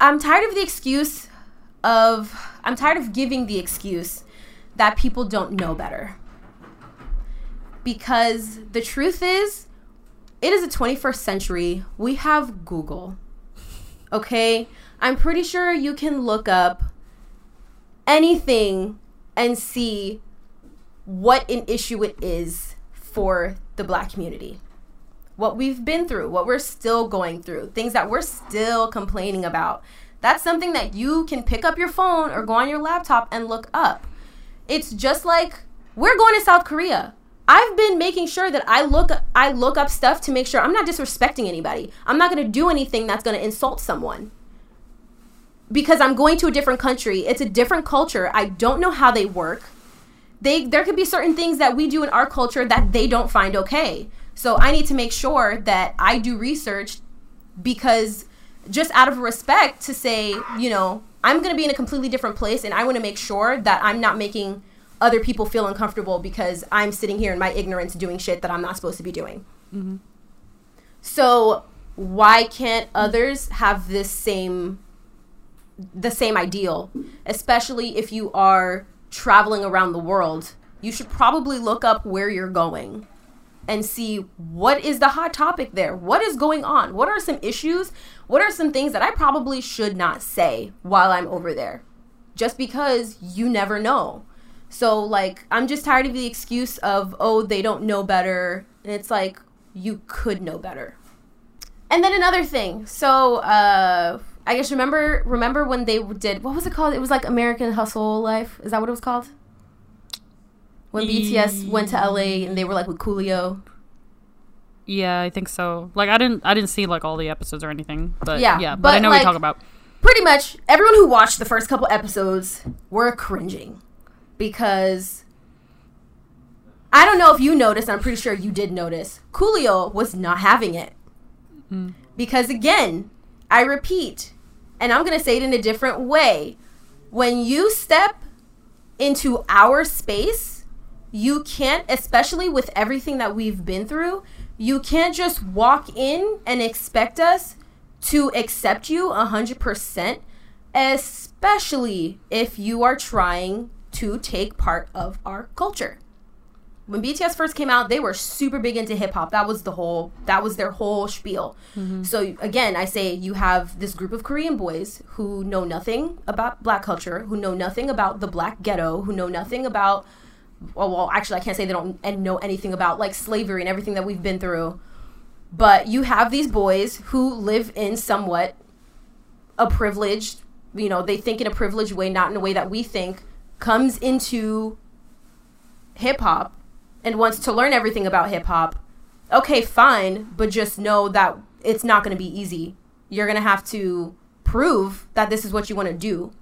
I'm tired of the excuse of, I'm tired of giving the excuse that people don't know better. Because the truth is, it is the twenty-first century. We have Google, okay? I'm pretty sure you can look up anything and see what an issue it is for the Black community. What we've been through, what we're still going through, things that we're still complaining about. That's something that you can pick up your phone or go on your laptop and look up. It's just like, we're going to South Korea. I've been making sure that I look, I look up stuff to make sure I'm not disrespecting anybody. I'm not going to do anything that's going to insult someone. Because I'm going to a different country. It's a different culture. I don't know how they work. They, there could be certain things that we do in our culture that they don't find okay. So I need to make sure that I do research, because just out of respect to say, you know, I'm going to be in a completely different place and I want to make sure that I'm not making other people feel uncomfortable because I'm sitting here in my ignorance doing shit that I'm not supposed to be doing. Mm-hmm. So why can't others have this same, the same ideal, especially if you are traveling around the world? You should probably look up where you're going and see what is the hot topic there. What is going on? What are some issues? What are some things that I probably should not say while I'm over there? Just because you never know. So, like, I'm just tired of the excuse of, oh, they don't know better. And it's like, you could know better. And then another thing. So, uh, I guess remember remember when they did, what was it called? It was like American Hustle Life. Is that what it was called? When B T S went to L A and they were like with Coolio. Yeah, I think so. Like I didn't, I didn't see like all the episodes or anything, but yeah, yeah but, but I know like, what you're talking about. Pretty much everyone who watched the first couple episodes were cringing because I don't know if you noticed. And I'm pretty sure you did notice. Coolio was not having it mm. because again, I repeat, and I'm gonna say it in a different way. When you step into our space, you can't, especially with everything that we've been through, you can't just walk in and expect us to accept you one hundred percent, especially if you are trying to take part of our culture. When B T S first came out, they were super big into hip-hop. That was the whole, that was their whole spiel. Mm-hmm. So, again, I say you have this group of Korean boys who know nothing about Black culture, who know nothing about the Black ghetto, who know nothing about... Oh, well, actually, I can't say they don't and know anything about, like, slavery and everything that we've been through. But you have these boys who live in somewhat a privileged, you know, they think in a privileged way, not in a way that we think, comes into hip-hop and wants to learn everything about hip-hop. Okay, fine, but just know that it's not going to be easy. You're going to have to prove that this is what you want to do.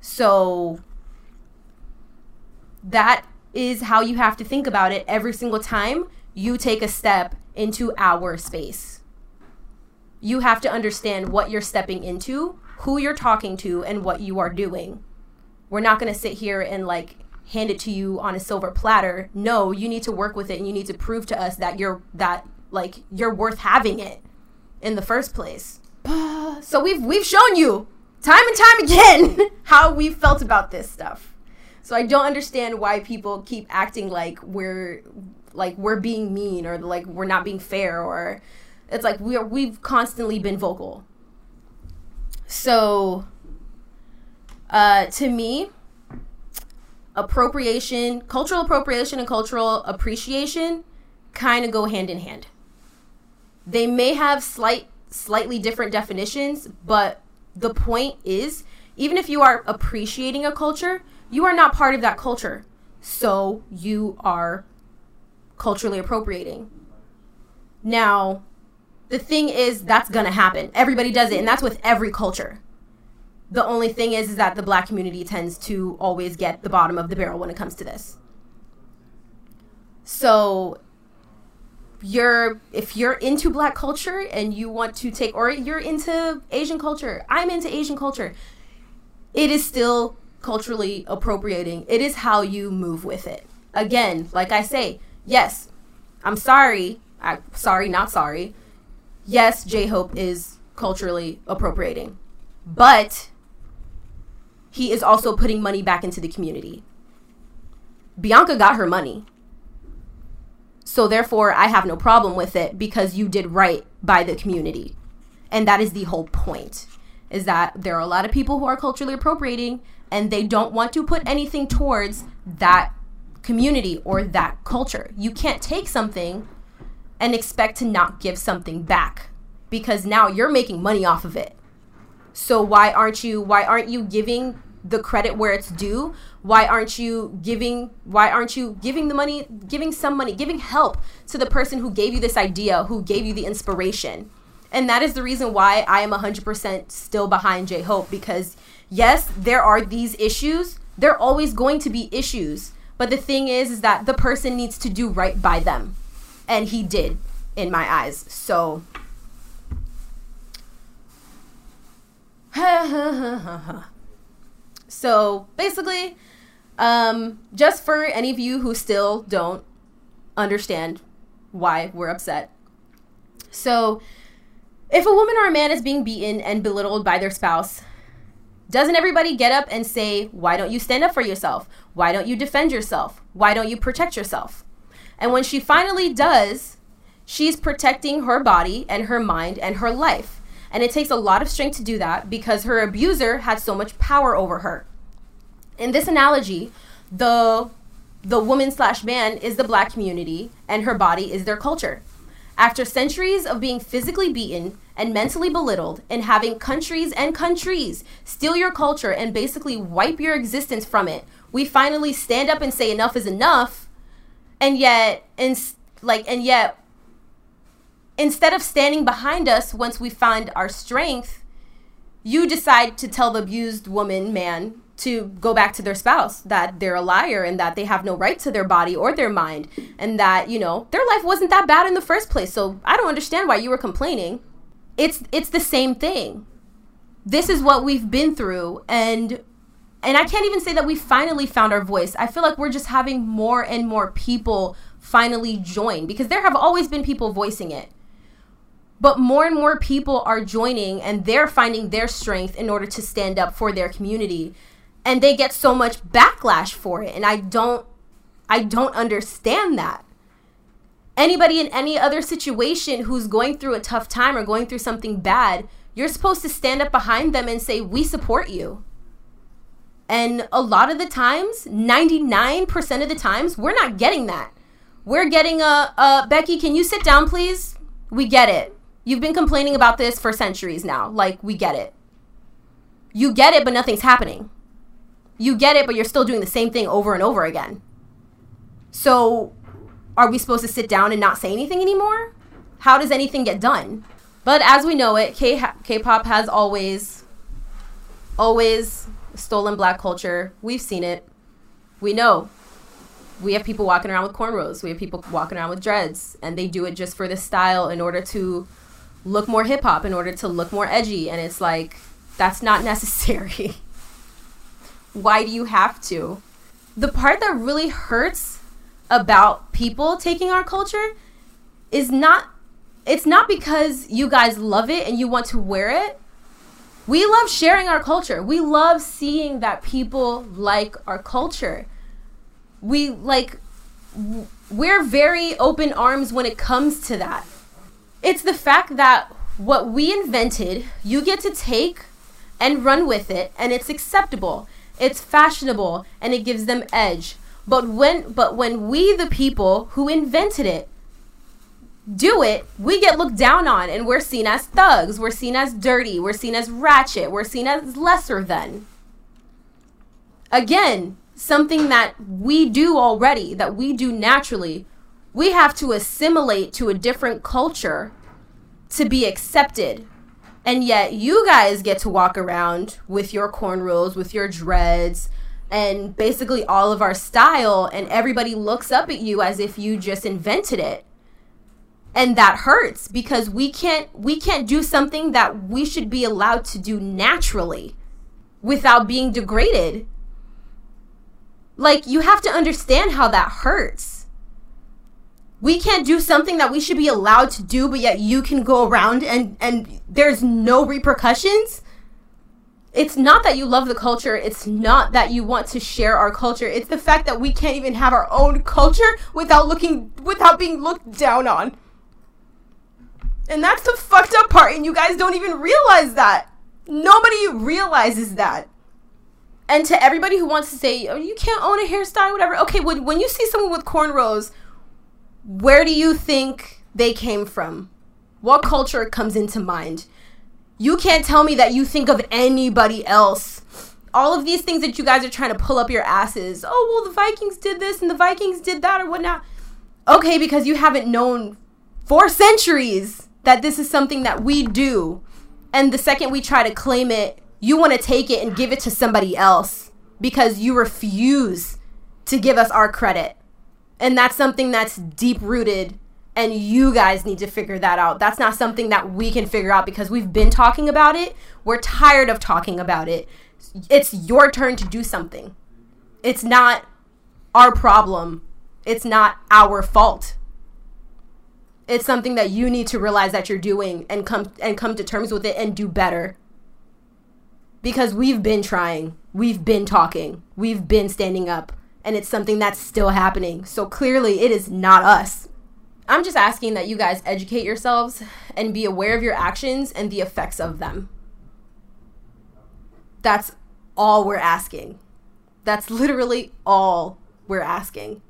So... that is how you have to think about it every single time you take a step into our space. You have to understand what you're stepping into, who you're talking to, and what you are doing. We're not going to sit here and, like, hand it to you on a silver platter. No, you need to work with it, and you need to prove to us that you're, that, like, you're worth having it in the first place. So we've, we've shown you time and time again how we felt about this stuff. So I don't understand why people keep acting like we're like we're being mean or like we're not being fair, or it's like we are, we've constantly been vocal. So uh, to me, appropriation, cultural appropriation and cultural appreciation kind of go hand in hand. They may have slight, slightly different definitions, but the point is, even if you are appreciating a culture, you are not part of that culture, so you are culturally appropriating. Now, the thing is, that's going to happen. Everybody does it, and that's with every culture. The only thing is, is that the Black community tends to always get the bottom of the barrel when it comes to this. So you're, if you're into Black culture and you want to take, or you're into Asian culture, I'm into Asian culture, it is still... culturally appropriating. It is how you move with it. Again, like I say, yes, I'm sorry. I, sorry, not sorry. Yes, J-Hope is culturally appropriating. But he is also putting money back into the community. Bianca got her money. So therefore, I have no problem with it because you did right by the community. And that is the whole point, is that there are a lot of people who are culturally appropriating and they don't want to put anything towards that community or that culture. You can't take something and expect to not give something back because now you're making money off of it. So why aren't you, why aren't you giving the credit where it's due? Why aren't you giving, why aren't you giving the money, giving some money, giving help to the person who gave you this idea, who gave you the inspiration? And that is the reason why I am one hundred percent still behind J-Hope, because yes, there are these issues. There are always going to be issues. But the thing is, is that the person needs to do right by them. And he did, in my eyes. So, so basically, um, just for any of you who still don't understand why we're upset. So, if a woman or a man is being beaten and belittled by their spouse, doesn't everybody get up and say, why don't you stand up for yourself? Why don't you defend yourself? Why don't you protect yourself? And when she finally does, she's protecting her body and her mind and her life. And it takes a lot of strength to do that because her abuser had so much power over her. In this analogy, the, the woman slash man is the black community and her body is their culture. After centuries of being physically beaten and mentally belittled and having countries and countries steal your culture and basically wipe your existence from it, we finally stand up and say enough is enough. And yet, and like, and yet, instead of standing behind us once we find our strength, you decide to tell the abused woman, man, to go back to their spouse, that they're a liar and that they have no right to their body or their mind and that, you know, their life wasn't that bad in the first place. So I don't understand why you were complaining. It's it's the same thing. This is what we've been through. And and I can't even say that we finally found our voice. I feel like we're just having more and more people finally join because there have always been people voicing it. But more and more people are joining and they're finding their strength in order to stand up for their community. And they get so much backlash for it. And I don't, I don't understand that. Anybody in any other situation who's going through a tough time or going through something bad, you're supposed to stand up behind them and say, we support you. And a lot of the times, ninety-nine percent of the times, we're not getting that. We're getting a, a Becky, can you sit down, please? We get it. You've been complaining about this for centuries now. Like, we get it. You get it, but nothing's happening. You get it, but you're still doing the same thing over and over again. So are we supposed to sit down and not say anything anymore? How does anything get done? But as we know it, K- K-pop has always, always stolen black culture. We've seen it. We know. We have people walking around with cornrows. We have people walking around with dreads. And they do it just for the style in order to look more hip-hop, in order to look more edgy. And it's like, that's not necessary. Why do you have to? The part that really hurts about people taking our culture is not, it's not because you guys love it and you want to wear it. We love sharing our culture. We love seeing that people like our culture. We like, we're very open arms when it comes to that. It's the fact that what we invented, you get to take and run with it, and it's acceptable. It's fashionable and it gives them edge. But when but when we, the people who invented it, do it, we get looked down on and we're seen as thugs, we're seen as dirty, we're seen as ratchet, we're seen as lesser than. Again, something that we do already, that we do naturally, we have to assimilate to a different culture to be accepted. And yet you guys get to walk around with your cornrows, with your dreads, and basically all of our style, and everybody looks up at you as if you just invented it. And that hurts because we can't we can't do something that we should be allowed to do naturally without being degraded. Like, you have to understand how that hurts. We can't do something that we should be allowed to do, but yet you can go around and, and there's no repercussions. It's not that you love the culture. It's not that you want to share our culture. It's the fact that we can't even have our own culture without looking, without being looked down on. And that's the fucked up part, and you guys don't even realize that. Nobody realizes that. And to everybody who wants to say, oh, you can't own a hairstyle, whatever. Okay, when, when you see someone with cornrows, where do you think they came from? What culture comes into mind? You can't tell me that you think of anybody else. All of these things that you guys are trying to pull up your asses. Oh, well, the Vikings did this and the Vikings did that or whatnot. Okay, because you haven't known for centuries that this is something that we do. And the second we try to claim it, you want to take it and give it to somebody else because you refuse to give us our credit. And that's something that's deep-rooted. And you guys need to figure that out. That's not something that we can figure out because we've been talking about it. We're tired of talking about it. It's your turn to do something. It's not our problem. It's not our fault. It's something that you need to realize that you're doing and come and come to terms with it and do better. Because we've been trying. We've been talking. We've been standing up. And it's something that's still happening. So clearly it is not us. I'm just asking that you guys educate yourselves and be aware of your actions and the effects of them. That's all we're asking. That's literally all we're asking.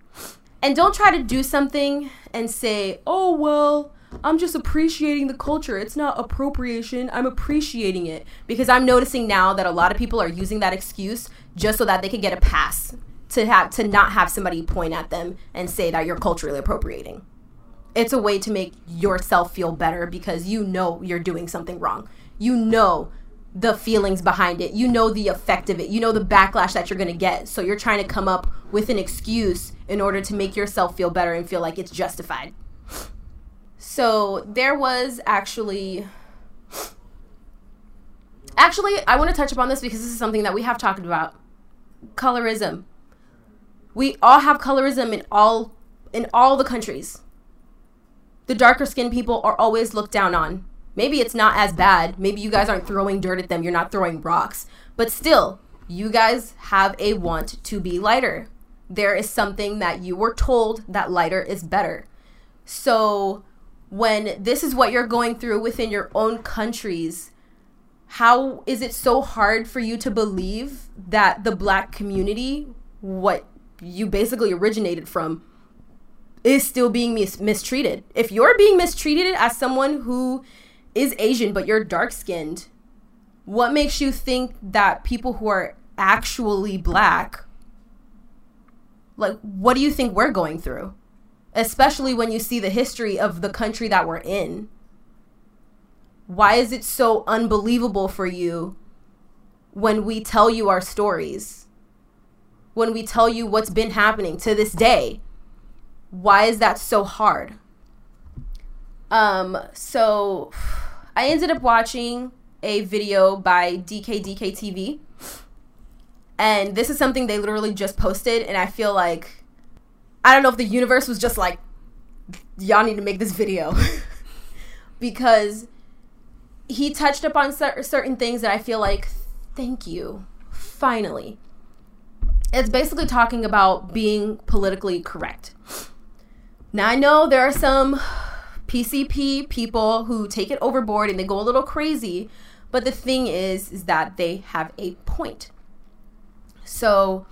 And don't try to do something and say, oh, well, I'm just appreciating the culture. It's not appropriation. I'm appreciating it. Because I'm noticing now that a lot of people are using that excuse just so that they can get a pass to have to not have somebody point at them and say that you're culturally appropriating. It's a way to make yourself feel better because you know you're doing something wrong. You know the feelings behind it. You know the effect of it. You know the backlash that you're going to get. So you're trying to come up with an excuse in order to make yourself feel better and feel like it's justified. So there was actually... Actually, I want to touch upon this because this is something that we have talked about. Colorism. We all have colorism in all in all the countries. The darker skinned people are always looked down on. Maybe it's not as bad. Maybe you guys aren't throwing dirt at them. You're not throwing rocks. But still, you guys have a want to be lighter. There is something that you were told that lighter is better. So when this is what you're going through within your own countries, how is it so hard for you to believe that the black community, what you basically originated from, is still being mis- mistreated. If you're being mistreated as someone who is Asian, but you're dark-skinned, what makes you think that people who are actually black, like, what do you think we're going through? Especially when you see the history of the country that we're in. Why is it so unbelievable for you when we tell you our stories? When we tell you what's been happening to this day? Why is that so hard? Um, so I ended up watching a video by D K D K T V. And this is something they literally just posted. And I feel like, I don't know if the universe was just like, y'all need to make this video. Because he touched upon cer- certain things that I feel like, thank you, finally. It's basically talking about being politically correct. Now, I know there are some P C P people who take it overboard and they go a little crazy, but the thing is, is that they have a point. So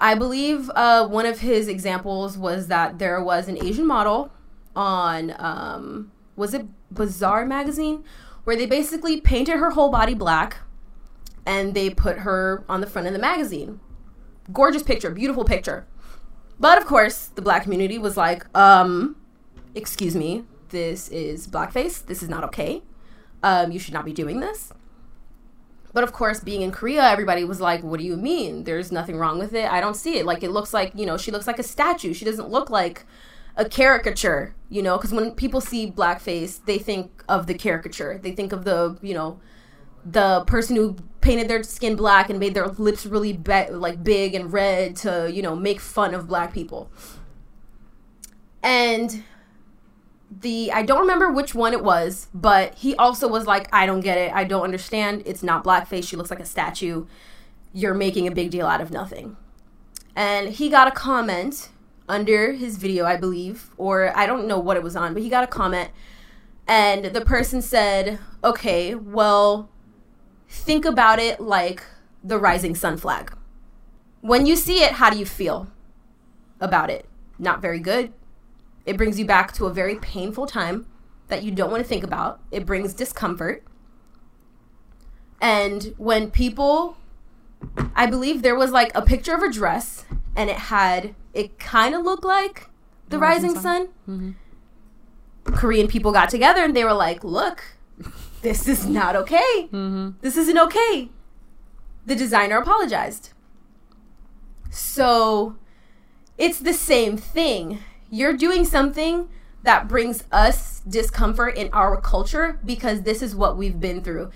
I believe uh, one of his examples was that there was an Asian model on, um, was it Bazaar magazine, where they basically painted her whole body black and they put her on the front of the magazine. Gorgeous picture, beautiful picture. But, of course, the black community was like, um, excuse me, this is blackface. This is not okay. Um, you should not be doing this. But, of course, being in Korea, everybody was like, what do you mean? There's nothing wrong with it. I don't see it. Like, it looks like, you know, she looks like a statue. She doesn't look like a caricature, you know, because when people see blackface, they think of the caricature. They think of the, you know, the person who painted their skin black and made their lips really be- like big and red to, you know, make fun of black people. And the, I don't remember which one it was, but he also was like, I don't get it. I don't understand. It's not blackface. She looks like a statue. You're making a big deal out of nothing. And he got a comment under his video, I believe, or I don't know what it was on, but he got a comment. And the person said, okay, well, think about it like the rising sun flag. When you see it, how do you feel about it? Not very good. It brings you back to a very painful time that you don't want to think about. It brings discomfort. And when people, I believe there was like a picture of a dress and it had, it kind of looked like the, the rising, rising sun. sun. Mm-hmm. Korean people got together and they were like, look, this is not okay. Mm-hmm. This isn't okay. The designer apologized. So it's the same thing. You're doing something that brings us discomfort in our culture because this is what we've been through.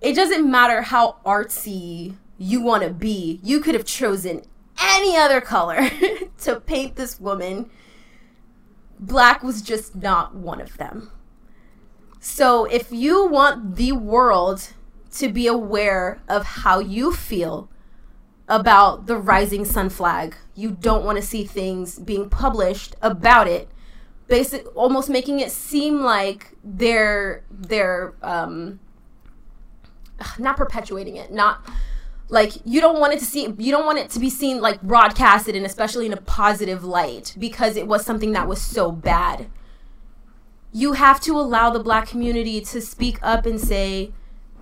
It doesn't matter how artsy you want to be. You could have chosen any other color to paint this woman. Black was just not one of them. So if you want the world to be aware of how you feel about the rising sun flag, you don't want to see things being published about it, basic, almost making it seem like they're, they're um, not perpetuating it, not like you don't want it to see, you don't want it to be seen like broadcasted and especially in a positive light because it was something that was so bad. You have to allow the Black community to speak up and say,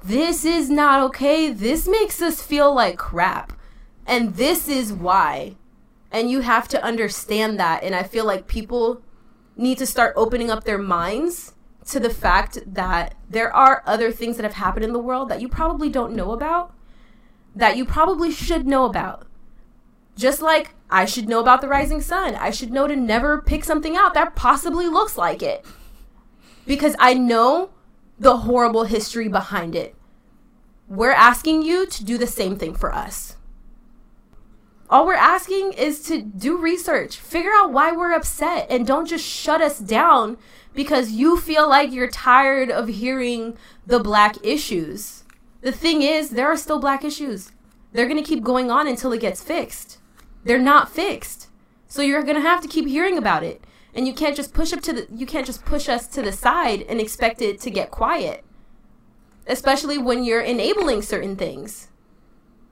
this is not okay. This makes us feel like crap. And this is why. And you have to understand that. And I feel like people need to start opening up their minds to the fact that there are other things that have happened in the world that you probably don't know about, that you probably should know about. Just like I should know about the rising sun. I should know to never pick something out that possibly looks like it. Because I know the horrible history behind it. We're asking you to do the same thing for us. All we're asking is to do research, figure out why we're upset, and don't just shut us down because you feel like you're tired of hearing the Black issues. The thing is, there are still Black issues. They're going to keep going on until it gets fixed. They're not fixed. So you're going to have to keep hearing about it. And you can't just push up to the, you can't just push us to the side and expect it to get quiet, especially when you're enabling certain things.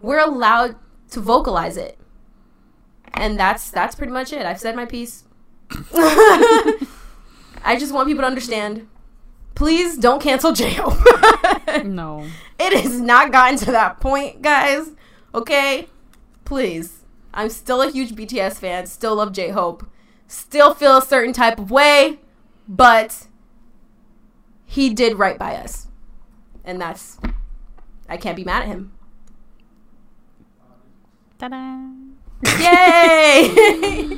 We're allowed to vocalize it. And that's that's pretty much it. I've said my piece. I just want people to understand. Please don't cancel J-Hope. No. It has not gotten to that point, guys. Okay? Please. I'm still a huge B T S fan. Still love J-Hope. Still feel a certain type of way. But he did right by us. And that's... I can't be mad at him. Ta-da! Yay!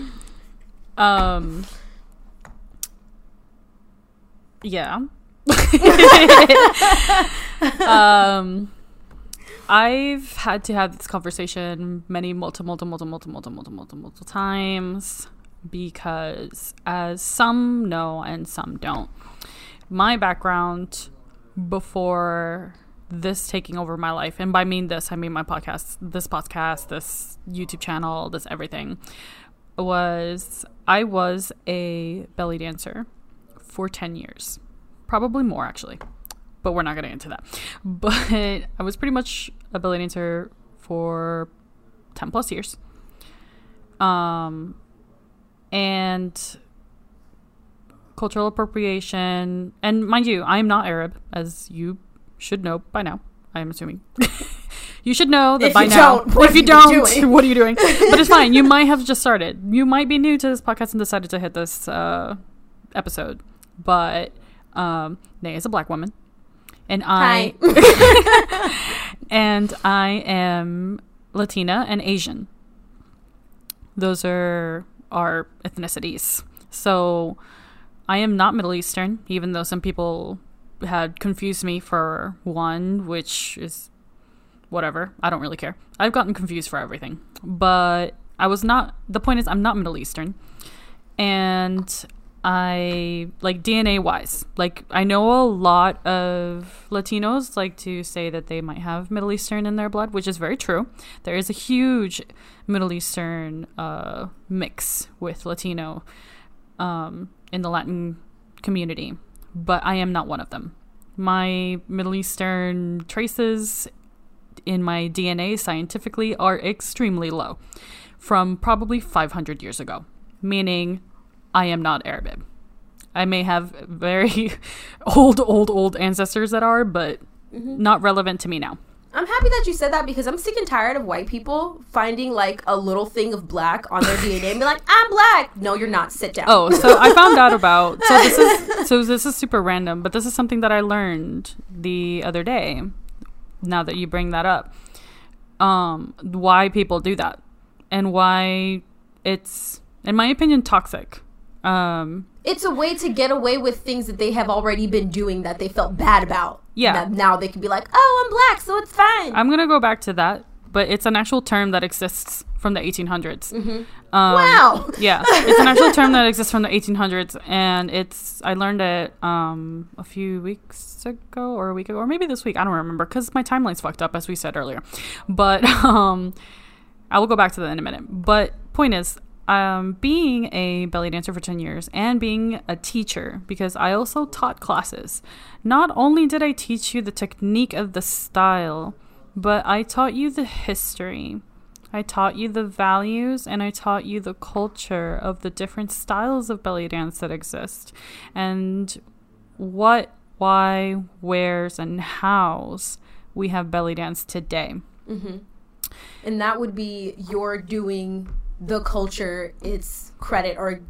um... Yeah. um, I've had to have this conversation many multiple, multiple, multiple, multiple, multiple, multiple, multiple, multiple times because, as some know and some don't, my background before this taking over my life, and by mean this, I mean my podcast, this podcast, this YouTube channel, this everything, was I was a belly dancer for ten years, probably more actually, but we're not going to get into that. But I was pretty much a belly dancer for ten plus years. Um, and cultural appropriation, and mind you, I'm not Arab, as you should know by now, I'm assuming. You should know that if by now. If you don't, what are you doing? But it's fine. You might have just started. You might be new to this podcast and decided to hit this uh, episode. But um, Nay is a Black woman, and I Hi. and I am Latina and Asian. Those are our ethnicities. So I am not Middle Eastern, even though some people had confused me for one, which is whatever. I don't really care. I've gotten confused for everything. But I was not... The point is, I'm not Middle Eastern. And I like D N A wise, like I know a lot of Latinos like to say that they might have Middle Eastern in their blood, which is very true. There is a huge Middle Eastern uh, mix with Latino um, in the Latin community, but I am not one of them. My Middle Eastern traces in my D N A scientifically are extremely low from probably five hundred years ago, meaning I am not Arab. I may have very old, old, old ancestors that are, but mm-hmm. not relevant to me now. I'm happy that you said that because I'm sick and tired of white people finding like a little thing of black on their D N A and be like, I'm black. No, you're not. Sit down. Oh, so I found out about, so this is, so this is super random, but this is something that I learned the other day. Now that you bring that up, um, why people do that and why it's, in my opinion, toxic. Um, it's a way to get away with things that they have already been doing that they felt bad about. Yeah. That now they can be like, oh, I'm black, so it's fine. I'm going to go back to that, but it's an actual term that exists from the eighteen hundreds. Mm-hmm. Um, wow. Yeah. It's an actual term that exists from the eighteen hundreds, and it's I learned it um, a few weeks ago or a week ago, or maybe this week. I don't remember because my timeline's fucked up, as we said earlier. But um, I will go back to that in a minute. But point is, Um, being a belly dancer for ten years and being a teacher, because I also taught classes, not only did I teach you the technique of the style, but I taught you the history. I taught you the values and I taught you the culture of the different styles of belly dance that exist and what, why, where's, and how's we have belly dance today. Mm-hmm. And that would be your doing the culture its credit or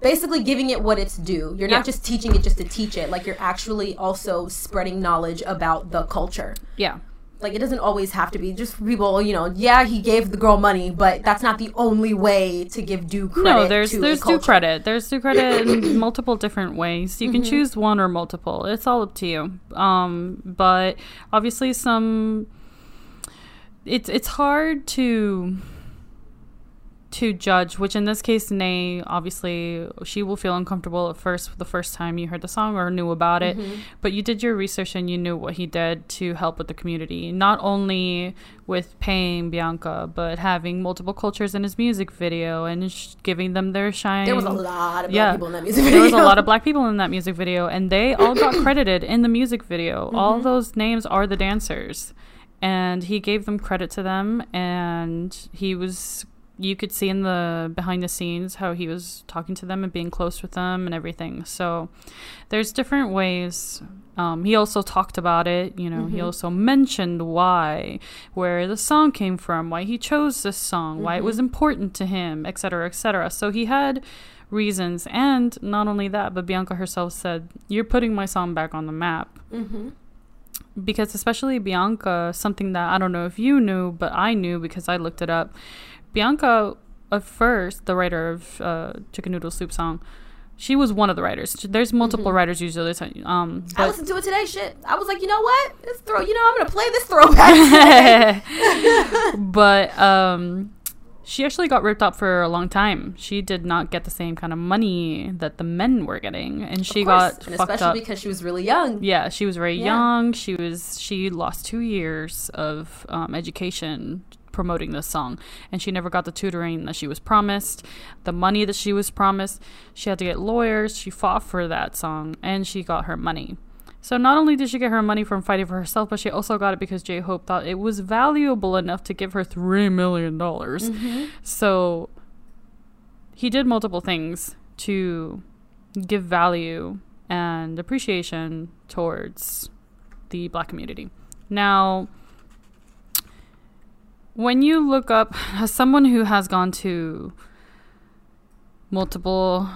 basically giving it what it's due. You're yeah. not just teaching it just to teach it. Like, you're actually also spreading knowledge about the culture. Yeah. Like, it doesn't always have to be just people, you know, yeah, he gave the girl money, but that's not the only way to give due credit. No, there's, to there's the due credit. There's due credit in multiple different ways. You can mm-hmm. choose one or multiple. It's all up to you. Um, but obviously some... It's, it's hard to... to judge, which in this case, Nay, obviously, she will feel uncomfortable at first, the first time you heard the song or knew about it. Mm-hmm. But you did your research and you knew what he did to help with the community, not only with paying Bianca, but having multiple cultures in his music video and sh- giving them their shine. There was a lot of black yeah. people in that music video. There was a lot of black people in that music video, and they all got credited in the music video. Mm-hmm. All those names are the dancers. And he gave them credit to them, and he was... You could see in the behind the scenes how he was talking to them and being close with them and everything. So there's different ways. Um, he also talked about it. You know, mm-hmm. he also mentioned why, where the song came from, why he chose this song, mm-hmm. why it was important to him, et cetera, et cetera. So he had reasons. And not only that, but Bianca herself said, you're putting my song back on the map. Mm-hmm. Because especially Bianca, something that I don't know if you knew, but I knew because I looked it up. Bianca, at first, the writer of uh, Chicken Noodle Soup song, she was one of the writers. There's multiple mm-hmm. writers usually. Um, I listened to it today, shit. I was like, you know what? This throw, you know, I'm going to play this throwback. But um, she actually got ripped up for a long time. She did not get the same kind of money that the men were getting. And she course, got and fucked especially up. Because she was really young. Yeah, she was very yeah. young. She was. She lost two years of um, education promoting this song, and she never got the tutoring that she was promised, the money that she was promised. She had to get lawyers. She fought for that song and she got her money. So not only did she get her money from fighting for herself, but she also got it because J-Hope thought it was valuable enough to give her three million dollars. Mm-hmm. So he did multiple things to give value and appreciation towards the black community. Now, when you look up, as someone who has gone to multiple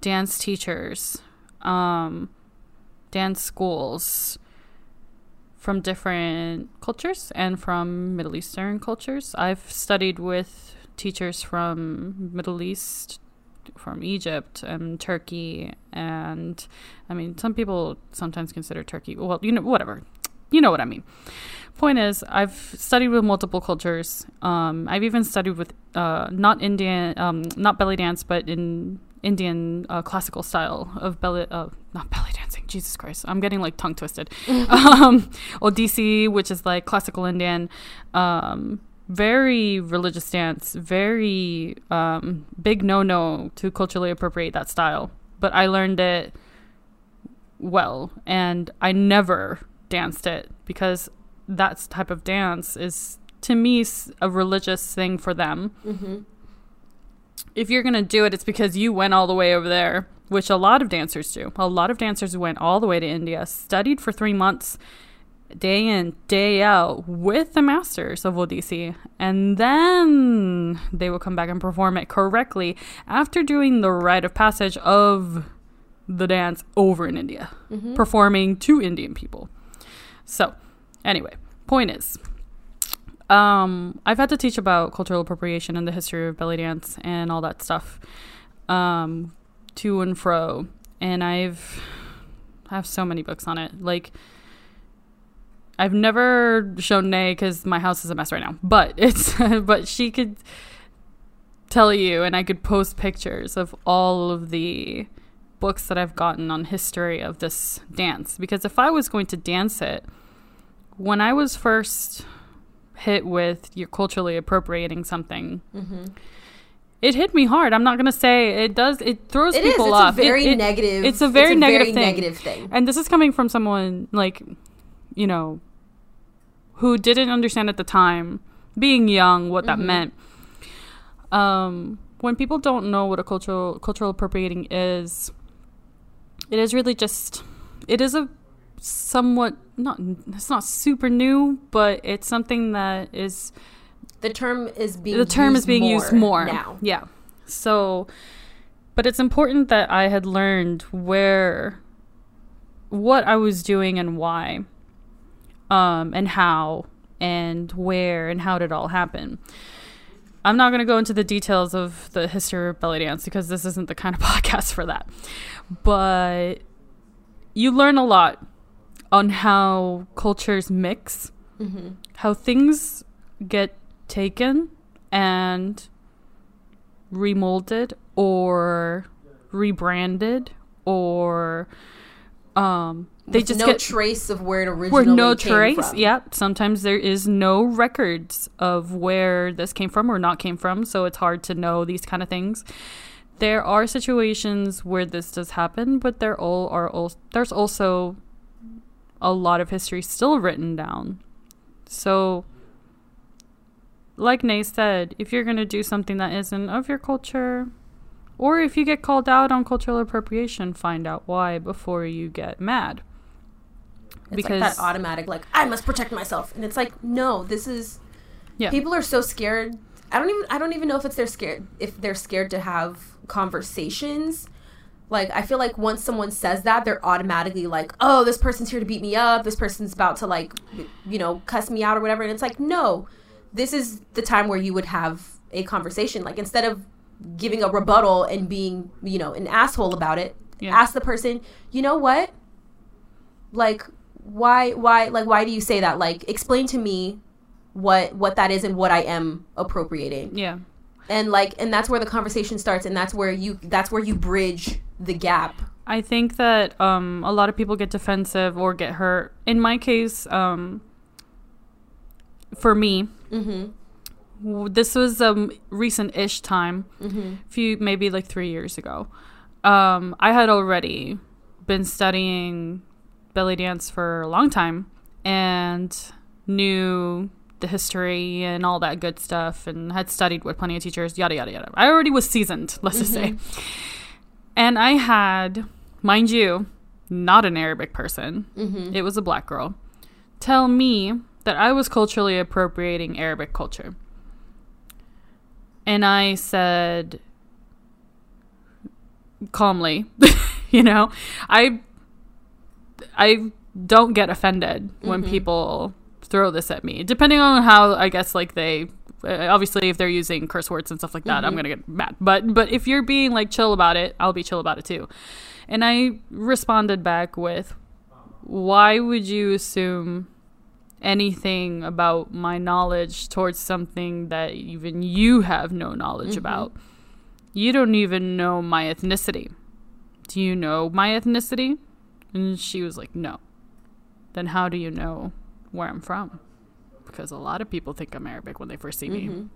dance teachers, um, dance schools from different cultures and from Middle Eastern cultures, I've studied with teachers from Middle East, from Egypt and Turkey, and I mean, some people sometimes consider Turkey, well, you know, whatever. You know what I mean. Point is, I've studied with multiple cultures. Um, I've even studied with uh, not Indian, um, not belly dance, but in Indian uh, classical style of belly, uh, not belly dancing, Jesus Christ, I'm getting like tongue twisted. um, Odissi, which is like classical Indian, um, very religious dance, very um, big no-no to culturally appropriate that style. But I learned it well, and I never danced it because that type of dance is, to me, a religious thing for them. Mm-hmm. If you're going to do it, it's because you went all the way over there, which a lot of dancers do. A lot of dancers went all the way to India, studied for three months, day in, day out, with the masters of Odissi. And then they will come back and perform it correctly after doing the rite of passage of the dance over in India, mm-hmm. performing to Indian people. So anyway, point is, Um, I've had to teach about cultural appropriation and the history of belly dance and all that stuff, um, to and fro. And I've, I have so many books on it. Like, I've never shown Nay because my house is a mess right now, but it's, but she could tell you, and I could post pictures of all of the books that I've gotten on history of this dance. Because if I was going to dance it, when I was first hit with you're culturally appropriating something, mm-hmm. it hit me hard. I'm not gonna say it does, it throws it people is, it's off. A very it, it, negative, it's a very, it's a negative, very thing. negative thing. And this is coming from someone like, you know, who didn't understand at the time, being young, what mm-hmm. that meant. Um, when people don't know what a cultural cultural appropriating is, it is really just, it is a somewhat not it's not super new, but it's something that is the term is being the term used is being more used more now. Yeah. So, but it's important that I had learned where, what I was doing and why, um, and how and where and how did it all happen. I'm not going to go into the details of the history of belly dance because this isn't the kind of podcast for that. But you learn a lot on how cultures mix, mm-hmm. how things get taken and remolded or rebranded, or um, they With just no get trace of where it originally came no trace, from. Yeah, sometimes there is no records of where this came from or not came from, so it's hard to know these kind of things. There are situations where this does happen, but there all are all, there's also a lot of history still written down. So, like Nay said, if you're going to do something that isn't of your culture, or if you get called out on cultural appropriation, find out why before you get mad. It's because like that automatic, like, I must protect myself. And it's like, no, this is... Yeah. People are so scared. I don't even I don't even know if it's they're scared if they're scared to have conversations. Like, I feel like once someone says that, they're automatically like, oh, this person's here to beat me up. This person's about to, like, you know, cuss me out or whatever. And it's like, no, this is the time where you would have a conversation. Like, instead of giving a rebuttal and being, you know, an asshole about it, yeah. ask the person, you know what? Like, why, why, like, why do you say that? Like, explain to me what what that is and what I am appropriating. Yeah. And, like, and that's where the conversation starts, and that's where you that's where you bridge the gap. I think that um, a lot of people get defensive or get hurt. In my case, um, for me, mm-hmm. w- this was a um, recent-ish time, mm-hmm. few maybe like three years ago. Um, I had already been studying belly dance for a long time and knew the history and all that good stuff, and had studied with plenty of teachers, yada, yada, yada. I already was seasoned, let's just mm-hmm. say. And I had, mind you, not an Arabic person. Mm-hmm. It was a black girl. Tell me that I was culturally appropriating Arabic culture. And I said, calmly, you know, I, I don't get offended mm-hmm. when people throw this at me, depending on how, I guess, like, they uh, obviously if they're using curse words and stuff like that, mm-hmm. I'm gonna get mad, but but if you're being like chill about it, I'll be chill about it too. And I responded back with, why would you assume anything about my knowledge towards something that even you have no knowledge mm-hmm. about? you don't even know my ethnicity. Do you know my ethnicity? And she was like, no. Then how do you know where I'm from? Because a lot of people think I'm Arabic when they first see mm-hmm.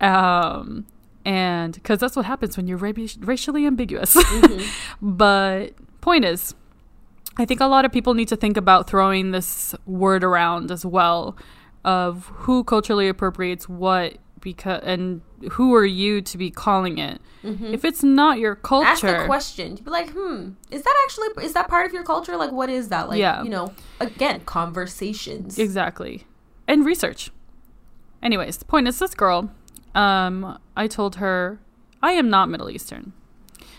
me. um, and because that's what happens when you're rabi- racially ambiguous. Mm-hmm. But point is, I think a lot of people need to think about throwing this word around as well, of who culturally appropriates what, because and who are you to be calling it? Mm-hmm. If it's not your culture, ask the question. You'd be like, hmm, is that actually is that part of your culture? Like, what is that? Like, yeah. you know, again, conversations. Exactly. And research. Anyways, the point is, this girl, um, I told her I am not Middle Eastern.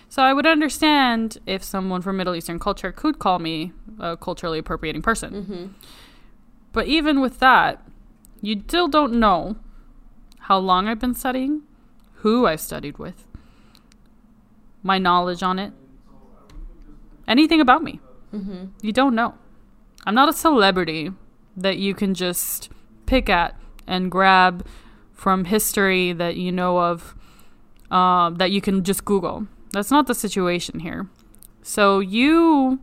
So I would understand if someone from Middle Eastern culture could call me a culturally appropriating person. Mm-hmm. But even with that, you still don't know how long I've been studying, who I've studied with, my knowledge on it, anything about me. Mm-hmm. You don't know. I'm not a celebrity that you can just pick at and grab from history that you know of, uh, that you can just Google. That's not the situation here. So you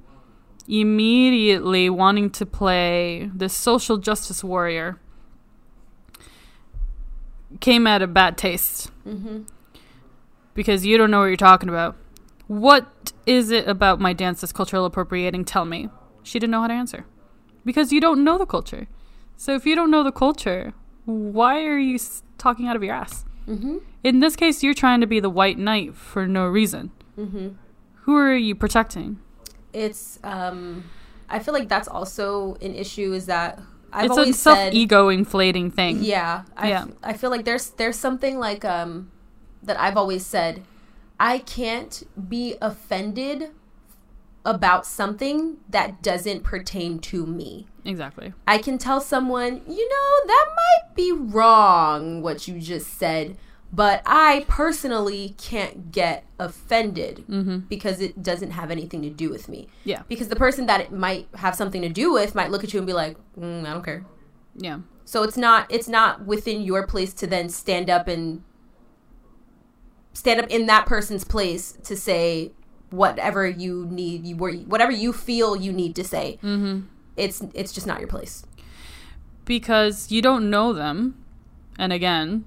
immediately wanting to play this social justice warrior came at a bad taste. Mm-hmm. Because you don't know what you're talking about. What is it about my dance that's cultural appropriating? Tell me. She didn't know how to answer. Because you don't know the culture. So if you don't know the culture, why are you talking out of your ass? Mm-hmm. In this case, you're trying to be the white knight for no reason. Mm-hmm. Who are you protecting? It's, um, I feel like that's also an issue, is that I've it's always said... It's a self-ego inflating thing. Yeah. I, yeah. F- I feel like there's there's something like um, that I've always said. I can't be offended about something that doesn't pertain to me. Exactly. I can tell someone, you know, that might be wrong, what you just said, but I personally can't get offended mm-hmm. because it doesn't have anything to do with me. Yeah. Because the person that it might have something to do with might look at you and be like, mm, I don't care. Yeah. So it's not it's not within your place to then stand up and stand up in that person's place to say whatever you need, you whatever you feel you need to say. Mm-hmm. It's it's just not your place. Because you don't know them. And again,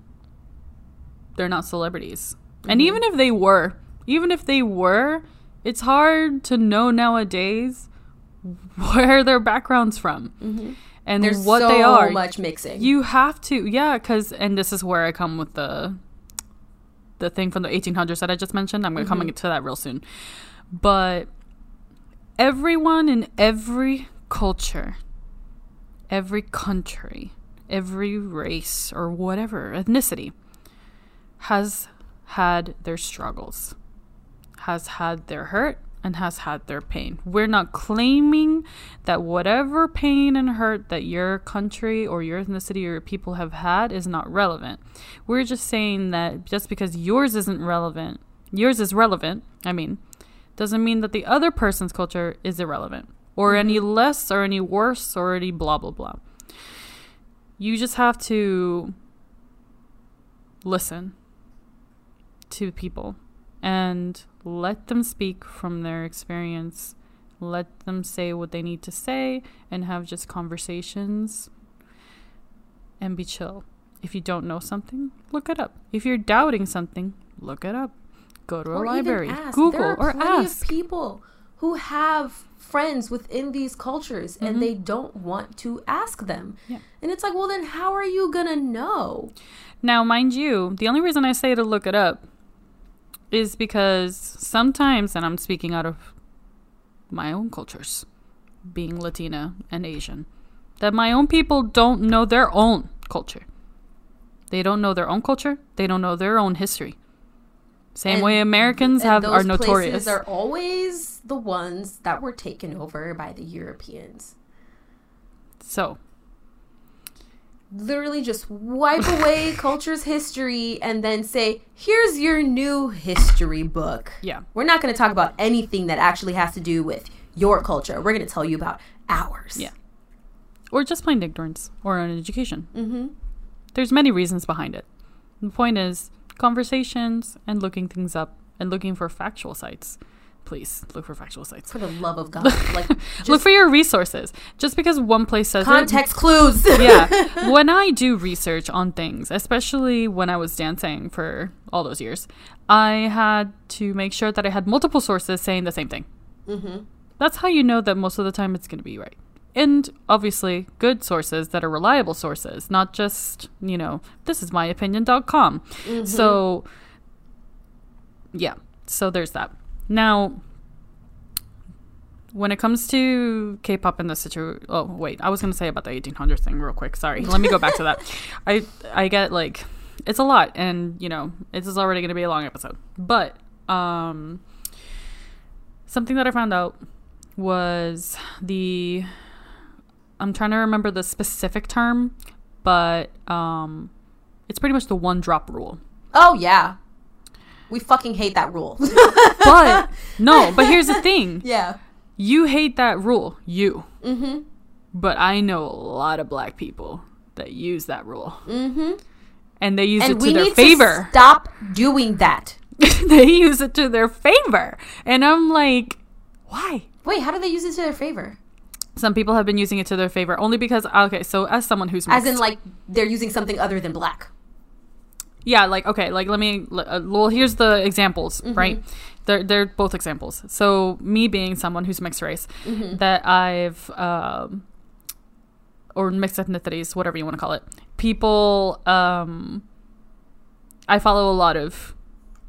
they're not celebrities. Mm-hmm. And even if they were, even if they were, it's hard to know nowadays where their background's from. Mm-hmm. And There's what so they are. There's so much mixing. You have to, yeah, because, and this is where I come with the the thing from the eighteen hundreds that I just mentioned. I'm going to mm-hmm. come to that real soon. But everyone in every culture, every country, every race or whatever, ethnicity, has had their struggles, has had their hurt, and has had their pain. We're not claiming that whatever pain and hurt that your country or your ethnicity or your people have had is not relevant. We're just saying that just because yours isn't relevant, yours is relevant, I mean, doesn't mean that the other person's culture is irrelevant or any less or any worse or any blah, blah, blah. You just have to listen to people and let them speak from their experience. Let them say what they need to say and have just conversations and be chill. If you don't know something, look it up. If you're doubting something, look it up. Go to a library, Google, or ask. There are plenty of people who have friends within these cultures mm-hmm. and they don't want to ask them. Yeah. And it's like, well, then how are you gonna know? Now, mind you, the only reason I say to look it up is because sometimes, and I'm speaking out of my own cultures, being Latina and Asian, that my own people don't know their own culture. They don't know their own culture. They don't know their own history. Same and, way Americans have are notorious. Those places are always the ones that were taken over by the Europeans. So... literally just wipe away culture's history and then say, here's your new history book. Yeah. We're not going to talk about anything that actually has to do with your culture. We're going to tell you about ours. Yeah. Or just plain ignorance or uneducation. Mm-hmm. There's many reasons behind it. The point is, conversations, and looking things up, and looking for factual sites. Please look for factual sites. For the love of God. Like, just look for your resources. Just because one place says context it, clues. Yeah. When I do research on things, especially when I was dancing for all those years, I had to make sure that I had multiple sources saying the same thing. Mm-hmm. That's how you know that most of the time it's going to be right. And obviously good sources that are reliable sources, not just, you know, this is my opinion dot com. Mm-hmm. So, yeah. So there's that. Now, when it comes to K-pop in the situation, oh, wait, I was going to say about the eighteen hundred thing real quick. Sorry. Let me go back to that. I I get, like, it's a lot. And, you know, this is already going to be a long episode. But um, something that I found out was the, I'm trying to remember the specific term, but um, it's pretty much the one drop rule. Oh, yeah. We fucking hate that rule. But, no, but here's the thing. Yeah. You hate that rule. You. Mm-hmm. But I know a lot of black people that use that rule. Mm-hmm. And they use and it to their favor. And we need to stop doing that. They use it to their favor. And I'm like, why? Wait, how do they use it to their favor? Some people have been using it to their favor only because, okay, so as someone who's mixed. As in, like, they're using something other than black. Yeah, like, okay, like, let me, uh, well, here's the examples, mm-hmm. right? They're, they're both examples. So, me being someone who's mixed race, mm-hmm. that I've, um, or mixed ethnicities, whatever you want to call it, people, um, I follow a lot of,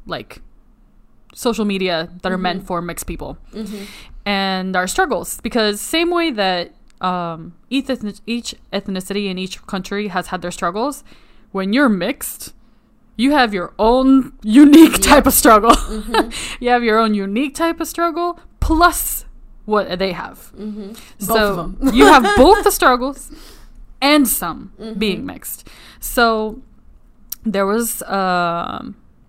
like, social media that mm-hmm. are meant for mixed people. Mm-hmm. And our struggles, because same way that um, each ethnicity in each country has had their struggles, when you're mixed... You have your own unique type of struggle. Mm-hmm. You have your own unique type of struggle plus what they have. Mm-hmm. So you have both the struggles and some mm-hmm. being mixed. So there was, uh,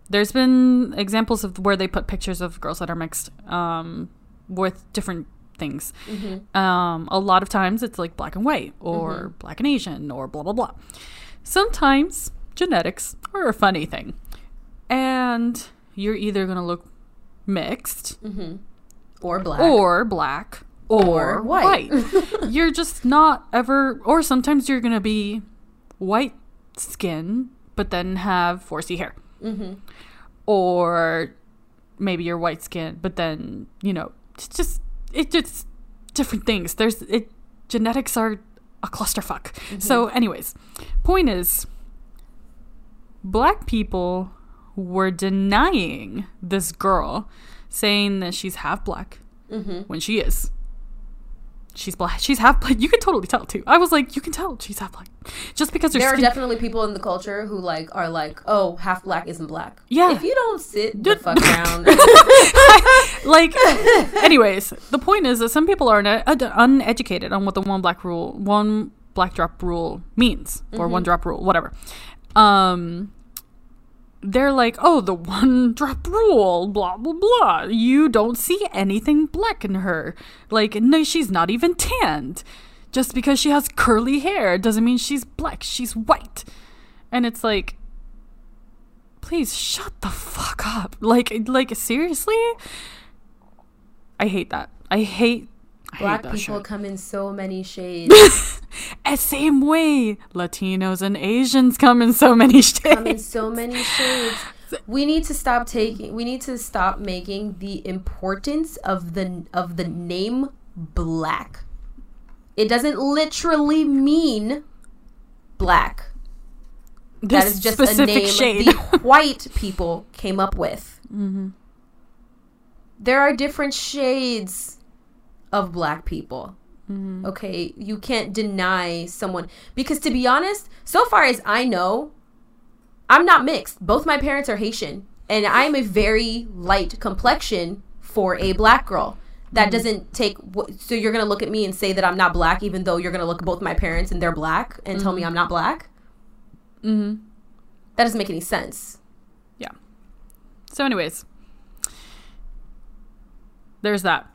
there's been examples of where they put pictures of girls that are mixed um, with different things. Mm-hmm. Um, a lot of times it's like black and white or mm-hmm. black and Asian or blah, blah, blah. Sometimes... genetics are a funny thing. And you're either going to look mixed. Mm-hmm. Or black. Or black. Or, or white. white. You're just not ever... Or sometimes you're going to be white skin, but then have four C hair. Mm-hmm. Or maybe you're white skin, but then, you know, it's just... It, it's different things. There's it. Genetics are a clusterfuck. Mm-hmm. So anyways, point is... Black people were denying this girl, saying that she's half black mm-hmm. when she is. She's black. She's half black. You can totally tell, too. I was like, you can tell she's half black. Just because her There skin- are definitely people in the culture who, like, are like, oh, half black isn't black. Yeah. If you don't sit the fuck down. Like, anyways, the point is that some people are un- un- uneducated on what the one black rule, one black drop rule means. Or mm-hmm. one drop rule, whatever. Um, they're like, oh, the one drop rule, blah, blah, blah. You don't see anything black in her. Like, no, she's not even tanned. Just because she has curly hair doesn't mean she's black. She's white. And it's like, please shut the fuck up. Like, like seriously? I hate that. I hate I black people shit. Come in so many shades. And same way, Latinos and Asians come in so many shades. Come in so many shades. We need to stop taking. We need to stop making the importance of the of the name black. It doesn't literally mean black. This that is just a name shade. The white people came up with. Mm-hmm. There are different shades of black people. Mm-hmm. Okay, you can't deny someone, because to be honest, so far as I know, I'm not mixed. Both my parents are Haitian, and I'm a very light complexion for a black girl. That doesn't take wh- so you're gonna look at me and say that I'm not black, even though you're gonna look at both my parents and they're black and mm-hmm. tell me I'm not black. Mm-hmm. That doesn't make any sense. Yeah. So anyways, there's that.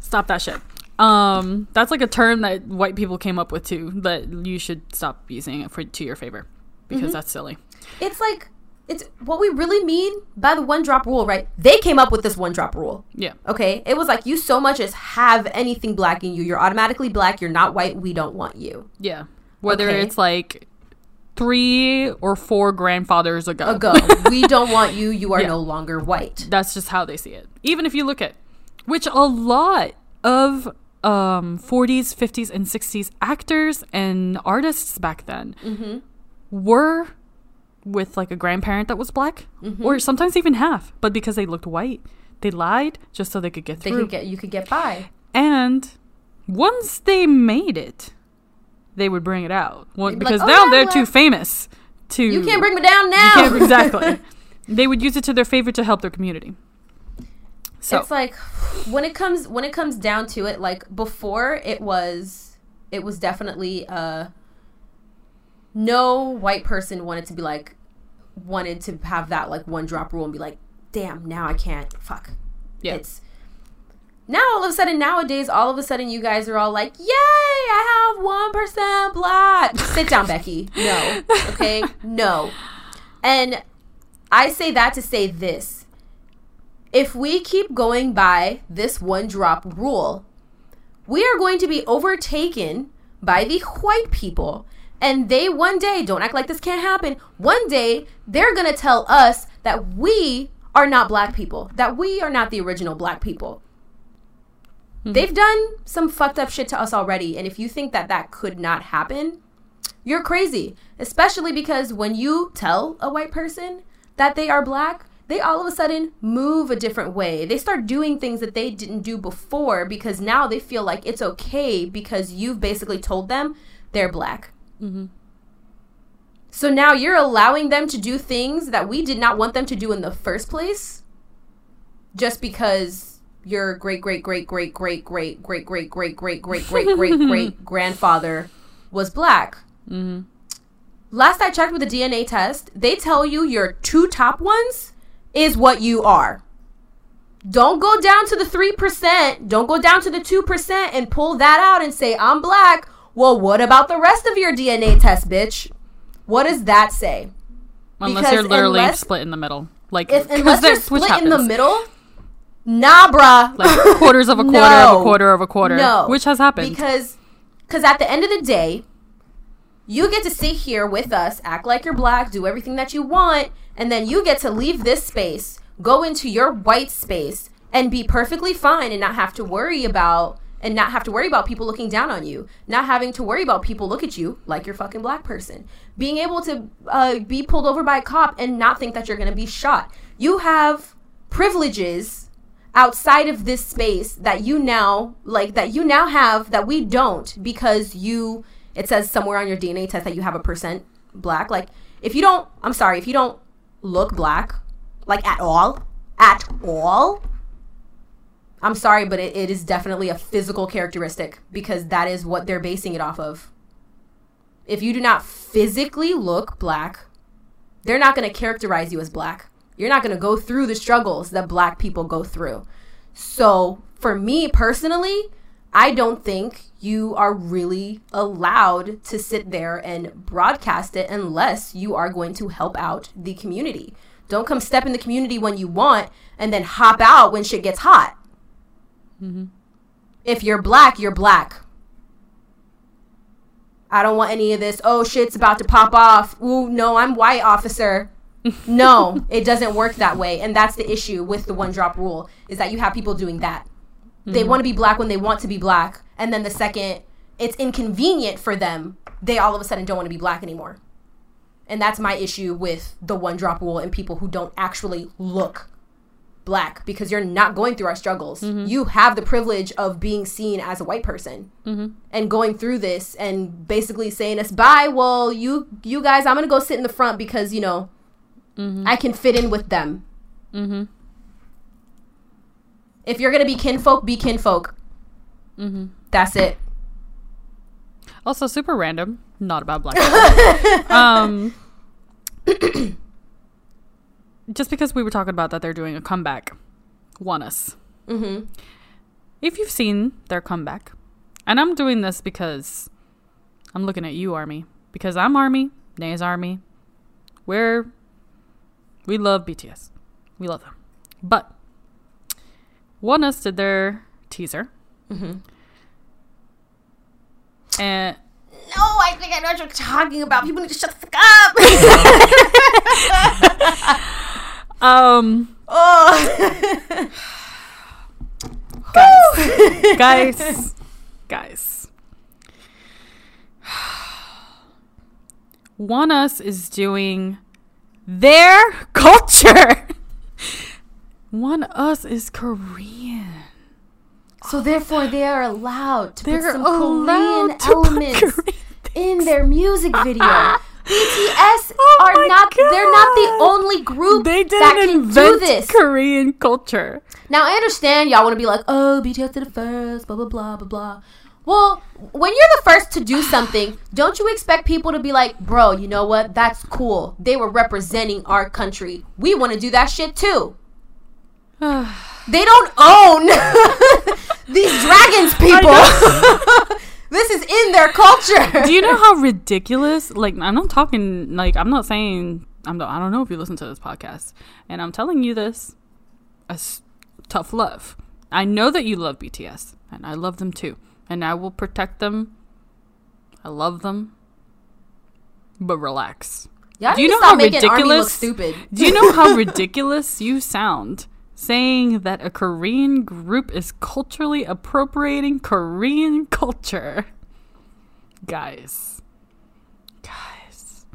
Stop that shit. Um, that's like a term that white people came up with too, that you should stop using it for to your favor, because mm-hmm. that's silly. It's like, it's what we really mean by the one drop rule, right? They came up with this one drop rule. Yeah. Okay. It was like, you so much as have anything black in you, you're automatically black. You're not white. We don't want you. Yeah. Whether okay. it's like three or four grandfathers ago. Ago. We don't want you. You are yeah. no longer white. That's just how they see it. Even if you look at, which a lot of um, forties, fifties, and sixties actors and artists back then mm-hmm. were with like a grandparent that was black mm-hmm. or sometimes even half, but because they looked white, they lied just so they could get through. They could get, you could get by. And once they made it, they would bring it out. Well, because like, oh, now yeah, they're well, too famous to... You can't bring me down now! You can't, exactly. They would use it to their favor to help their community. So. It's like, when it comes when it comes down to it, like, before it was, it was definitely, uh, no white person wanted to be like, wanted to have that, like, one drop rule and be like, damn, now I can't, fuck. Yeah. It's... Now, all of a sudden, nowadays, all of a sudden, you guys are all like, yay, I have one percent black. Sit down, Becky. No. Okay? No. And I say that to say this. If we keep going by this one-drop rule, we are going to be overtaken by the white people. And they one day, don't act like this can't happen, one day, they're going to tell us that we are not black people, that we are not the original black people. Mm-hmm. They've done some fucked up shit to us already. And if you think that that could not happen, you're crazy. Especially because when you tell a white person that they are black, they all of a sudden move a different way. They start doing things that they didn't do before because now they feel like it's okay because you've basically told them they're black. Mm-hmm. So now you're allowing them to do things that we did not want them to do in the first place just because... your great great great great great great great great great great great great great great grandfather was black. Last I checked with the D N A test, they tell you your two top ones is what you are. Don't go down to the three percent. Don't go down to the two percent and pull that out and say, I'm black. Well, what about the rest of your D N A test, bitch? What does that say? Unless you're literally split in the middle. Like, unless you're split in the middle... Nah, bruh. Like quarters of a quarter no. of a quarter of a quarter. No. Which has happened. Because cause at the end of the day, you get to sit here with us, act like you're black, do everything that you want, and then you get to leave this space, go into your white space, and be perfectly fine and not have to worry about and not have to worry about people looking down on you. Not having to worry about people look at you like you're a fucking black person. Being able to uh, be pulled over by a cop and not think that you're going to be shot. You have privileges outside of this space that you now like that you now have that we don't because you it says somewhere on your D N A test that you have a percent black. Like if you don't I'm sorry if you don't look black like at all at all I'm sorry but it, it is definitely a physical characteristic because that is what they're basing it off of. If you do not physically look black, they're not going to characterize you as black. You're not going to go through the struggles that black people go through. So for me personally, I don't think you are really allowed to sit there and broadcast it unless you are going to help out the community. Don't come step in the community when you want and then hop out when shit gets hot. Mm-hmm. If you're black, you're black. I don't want any of this, oh, shit's about to pop off. Ooh, no, I'm white, officer. No, it doesn't work that way. And that's the issue with the one drop rule is that you have people doing that. Mm-hmm. They want to be black when they want to be black. And then the second it's inconvenient for them, they all of a sudden don't want to be black anymore. And that's my issue with the one drop rule and people who don't actually look black because you're not going through our struggles. Mm-hmm. You have the privilege of being seen as a white person mm-hmm. and going through this and basically saying us, bye, well, you, you guys, I'm going to go sit in the front because, you know, mm-hmm. I can fit in with them. Mm-hmm. If you're going to be kinfolk, be kinfolk. Mm-hmm. That's it. Also, super random. Not about black people. um, just because we were talking about that they're doing a comeback. Oneus. Mm-hmm. If you've seen their comeback, and I'm doing this because I'm looking at you, ARMY. Because I'm ARMY. Nay's ARMY. We're, we love B T S. We love them. But Oneus did their teaser. Mm-hmm. And no, I think I know what you're talking about. People need to shut the fuck up. um. Oh. Guys, guys, guys. Oneus is doing their culture. Oneus is Korean. So therefore, they are allowed to They're put some Korean elements in their music video. B T S oh are not, God. They're not the only group they didn't that can invent do this. Korean culture. Now, I understand y'all want to be like, oh, B T S did it first, blah, blah, blah, blah, blah. Well, when you're the first to do something, don't you expect people to be like, bro, you know what? That's cool. They were representing our country. We want to do that shit too. They don't own these dragons, people. This is in their culture. Do you know how ridiculous? Like, I'm not talking. Like, I'm not saying. I'm. Not, I don't know if you listen to this podcast, and I'm telling you this. A s- tough love. I know that you love B T S, and I love them too, and I will protect them. I love them, but relax. Yeah, do you know how ridiculous? Stupid. Do you know how ridiculous you sound? Saying that a Korean group is culturally appropriating Korean culture. Guys. Guys.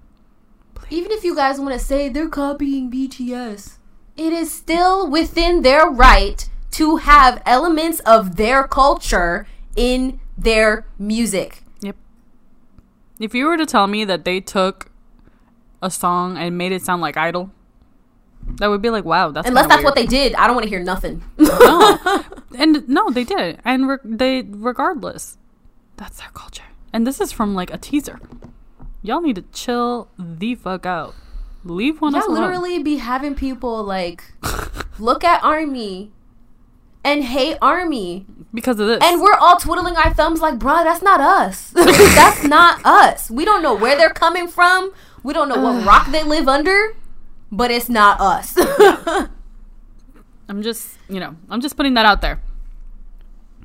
Please. Even if you guys want to say they're copying B T S, it is still within their right to have elements of their culture in their music. Yep. If you were to tell me that they took a song and made it sound like Idol, that would be like, wow, that's unless that's weird. What they did. I don't want to hear nothing. No, and no, they did, and re- they regardless, that's their culture. And this is from like a teaser. Y'all need to chill the fuck out. Leave one. Yeah, literally be having people like look at ARMY and hate ARMY because of this, and we're all twiddling our thumbs like, bruh, that's not us. That's not us. We don't know where they're coming from. We don't know what rock they live under. But it's not us. I'm just, you know, I'm just putting that out there.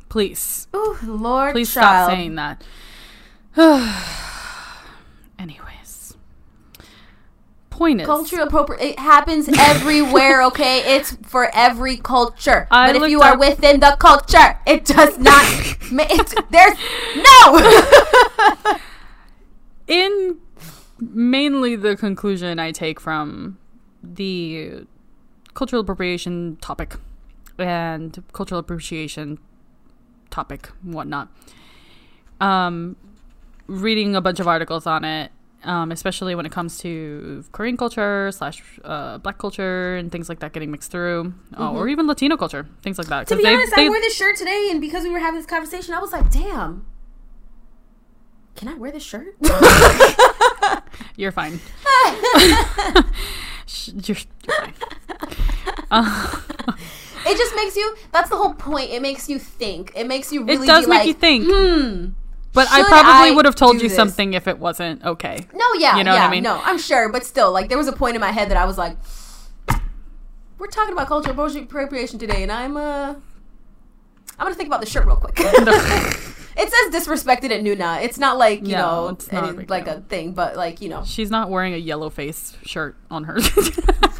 Please. Oh, Lord. Please child. Stop saying that. Anyways. Point is. Culture appropriate. It happens everywhere, okay? It's for every culture. I but if you are within the culture, it does not. ma- it, there's. No! In mainly the conclusion I take from the cultural appropriation topic and cultural appreciation topic and whatnot, um reading a bunch of articles on it, um especially when it comes to Korean culture slash uh black culture and things like that getting mixed through, mm-hmm. uh, or even Latino culture, things like that. To be honest, they, I wore this shirt today, and because we were having this conversation, I was like, damn, can I wear this shirt? You're fine. You're, you're fine. Uh, it just makes you, that's the whole point. It makes you think. It makes you really It does be make like, you think. Hmm, but I probably I would have told you this? Something if it wasn't okay. No, yeah. You know yeah, what I mean? No, I'm sure. But still, like, there was a point in my head that I was like, we're talking about cultural appropriation today, and I'm, uh, I'm going to think about this shirt real quick. It says disrespected at Nuna. It's not like, you no, know, it's not any, a like deal. A thing, but like, you know. She's not wearing a yellow face shirt on her.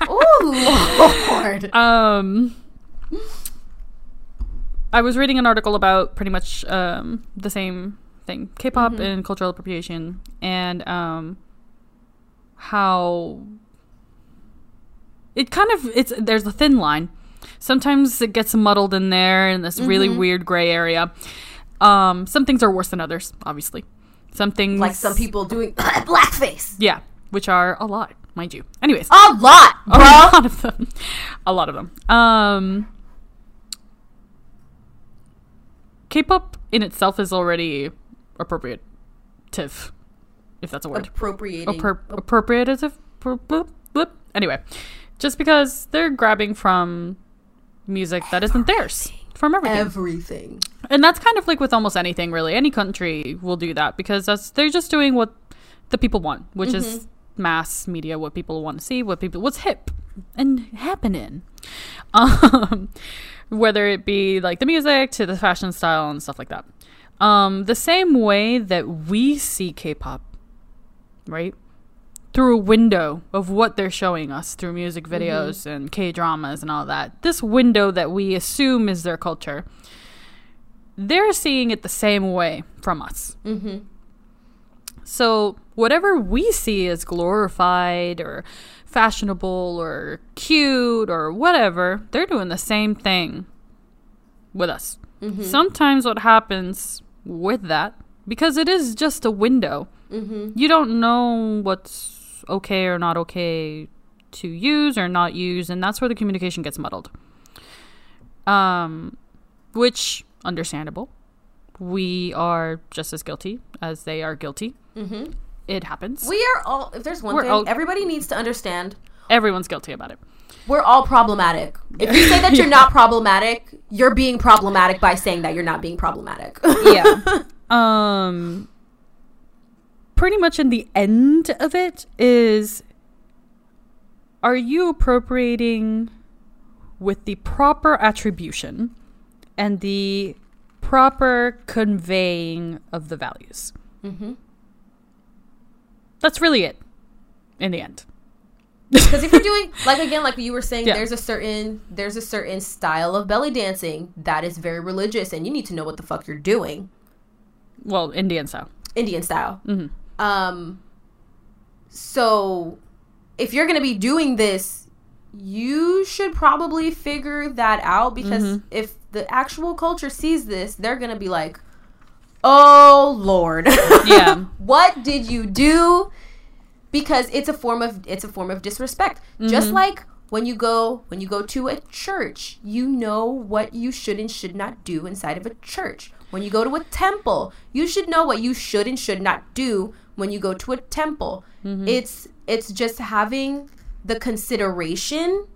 Oh, Lord. Um, I was reading an article about pretty much um, the same thing. K-pop mm-hmm. and cultural appropriation, and um, how it kind of, it's there's a thin line. Sometimes it gets muddled in there in this mm-hmm. really weird gray area. Um, some things are worse than others, obviously. Some things... Like some people doing blackface. Yeah, which are a lot, mind you. Anyways. A lot, bro! A lot of them. A lot of them. Um, K-pop in itself is already appropriative, if that's a word. Appropriating. Appro- appropriative? Anyway, just because they're grabbing from music that isn't theirs. From everything. Everything. And that's kind of like with almost anything, really. Any country will do that because that's, they're just doing what the people want, which mm-hmm. is mass media, what people want to see, what people, what's hip and happening, um, whether it be like the music to the fashion style and stuff like that. Um, the same way that we see K-pop, right? Through a window of what they're showing us through music videos mm-hmm. and K-dramas and all that. This window that we assume is their culture, they're seeing it the same way from us. Mm-hmm. So whatever we see as glorified or fashionable or cute or whatever, they're doing the same thing with us. Mm-hmm. Sometimes what happens with that, because it is just a window, mm-hmm. you don't know what's okay or not okay to use or not use, and that's where the communication gets muddled. Um, which, understandable. We are just as guilty as they are guilty. Mm-hmm. It happens. We are all, if there's one We're thing, all, everybody needs to understand. Everyone's guilty about it. We're all problematic. If you say that you're yeah. not problematic, you're being problematic by saying that you're not being problematic. yeah. Um, pretty much in the end of it is, are you appropriating with the proper attribution and the proper conveying of the values? Mm-hmm. That's really it in the end. Because if you're doing, like, again, like you were saying, yeah. there's a certain there's a certain style of belly dancing that is very religious, and you need to know what the fuck you're doing. Well, Indian style. Indian style. Mm-hmm. Um, so if you're going to be doing this, you should probably figure that out, because mm-hmm. if the actual culture sees this, they're going to be like, oh, Lord. Yeah. What did you do? Because it's a form of it's a form of disrespect. Mm-hmm. Just like when you go when you go to a church, you know what you should and should not do inside of a church. When you go to a temple, you should know what you should and should not do when you go to a temple. Mm-hmm. It's it's just having the consideration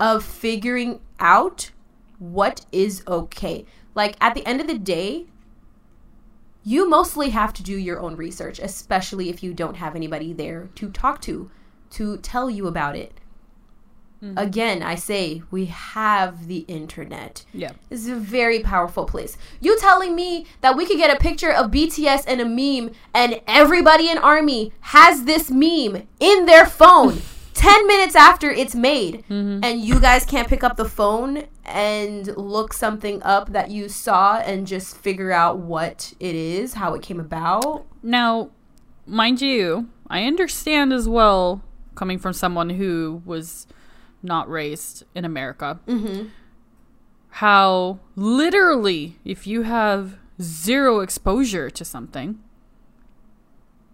of figuring out what is okay. Like, at the end of the day, you mostly have to do your own research, especially if you don't have anybody there to talk to, to tell you about it. Mm-hmm. Again, I say, we have the internet. Yeah. It's a very powerful place. You telling me that we could get a picture of B T S and a meme, and everybody in ARMY has this meme in their phone ten minutes after it's made, mm-hmm. and you guys can't pick up the phone and look something up that you saw and just figure out what it is, how it came about. Now, mind you, I understand as well, coming from someone who was not raised in America, mm-hmm. how literally if you have zero exposure to something,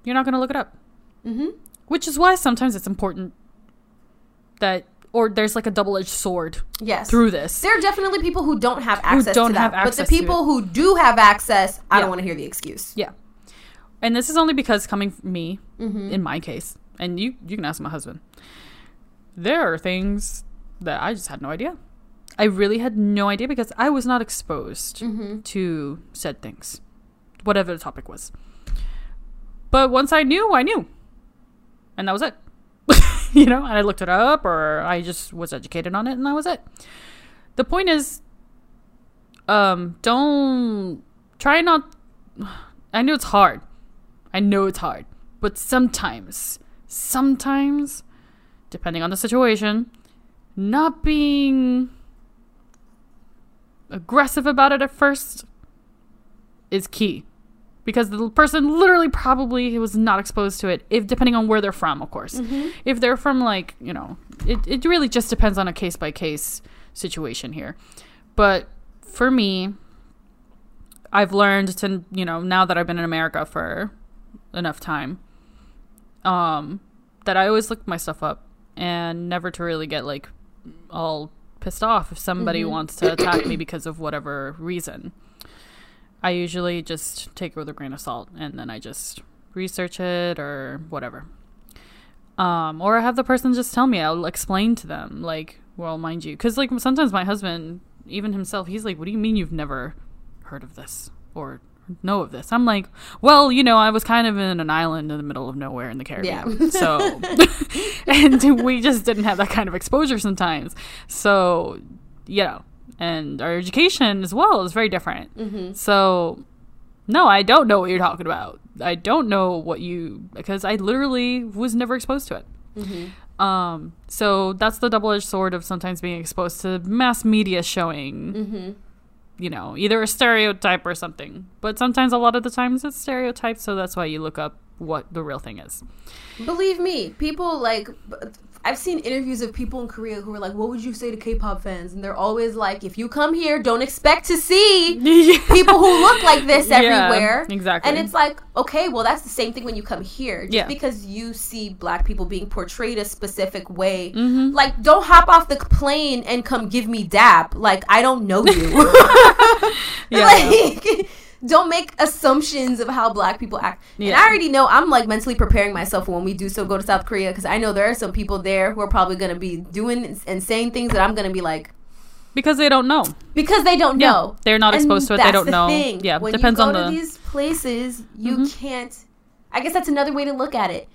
you're not going to look it up. Mm-hmm. Which is why sometimes it's important that, or there's like a double-edged sword yes. through this. There are definitely people who don't have access don't to that. Have access but the people who do have access, I yeah. don't want to hear the excuse. Yeah. And this is only because coming from me, mm-hmm. in my case, and you, you can ask my husband, there are things that I just had no idea. I really had no idea because I was not exposed mm-hmm. to said things, whatever the topic was. But once I knew, I knew. And that was it. You know, and I looked it up, or I just was educated on it, and that was it. The point is, um, don't try not. I know it's hard. I know it's hard. But sometimes, sometimes, depending on the situation, not being aggressive about it at first is key. Because the person literally probably was not exposed to it, if depending on where they're from, of course. Mm-hmm. If they're from, like, you know, it, it really just depends on a case-by-case situation here. But for me, I've learned to, you know, now that I've been in America for enough time, um, that I always look my stuff up and never to really get, like, all pissed off if somebody mm-hmm. wants to attack me because of whatever reason. I usually just take it with a grain of salt, and then I just research it or whatever. Um, or I have the person just tell me. I'll explain to them, like, well, mind you. Because, like, sometimes my husband, even himself, he's like, what do you mean you've never heard of this or know of this. I'm like, well, you know, I was kind of in an island in the middle of nowhere in the Caribbean. Yeah. So, and we just didn't have that kind of exposure sometimes. So, you know, and our education as well is very different. Mm-hmm. So, no, I don't know what you're talking about. I don't know what you, because I literally was never exposed to it. Mm-hmm. Um, so that's the double-edged sword of sometimes being exposed to mass media showing, mm-hmm. you know, either a stereotype or something. But sometimes, a lot of the times, it's stereotypes, so that's why you look up what the real thing is. Believe me, people, like, I've seen interviews of people in Korea who are like, what would you say to K-pop fans? And they're always like, if you come here, don't expect to see yeah. people who look like this yeah, everywhere. Exactly. And it's like, okay, well, that's the same thing when you come here. Just yeah. because you see black people being portrayed a specific way. Mm-hmm. Like, don't hop off the plane and come give me dap. Like, I don't know you. yeah. Like... Don't make assumptions of how black people act. Yeah. And I already know I'm, like, mentally preparing myself for when we do so go to South Korea, because I know there are some people there who are probably going to be doing and saying things that I'm going to be like... Because they don't know. Because they don't yeah. know. They're not and exposed to it. They don't the know. Thing. Yeah, when depends on the... When you go to these places, you mm-hmm. can't... I guess that's another way to look at it.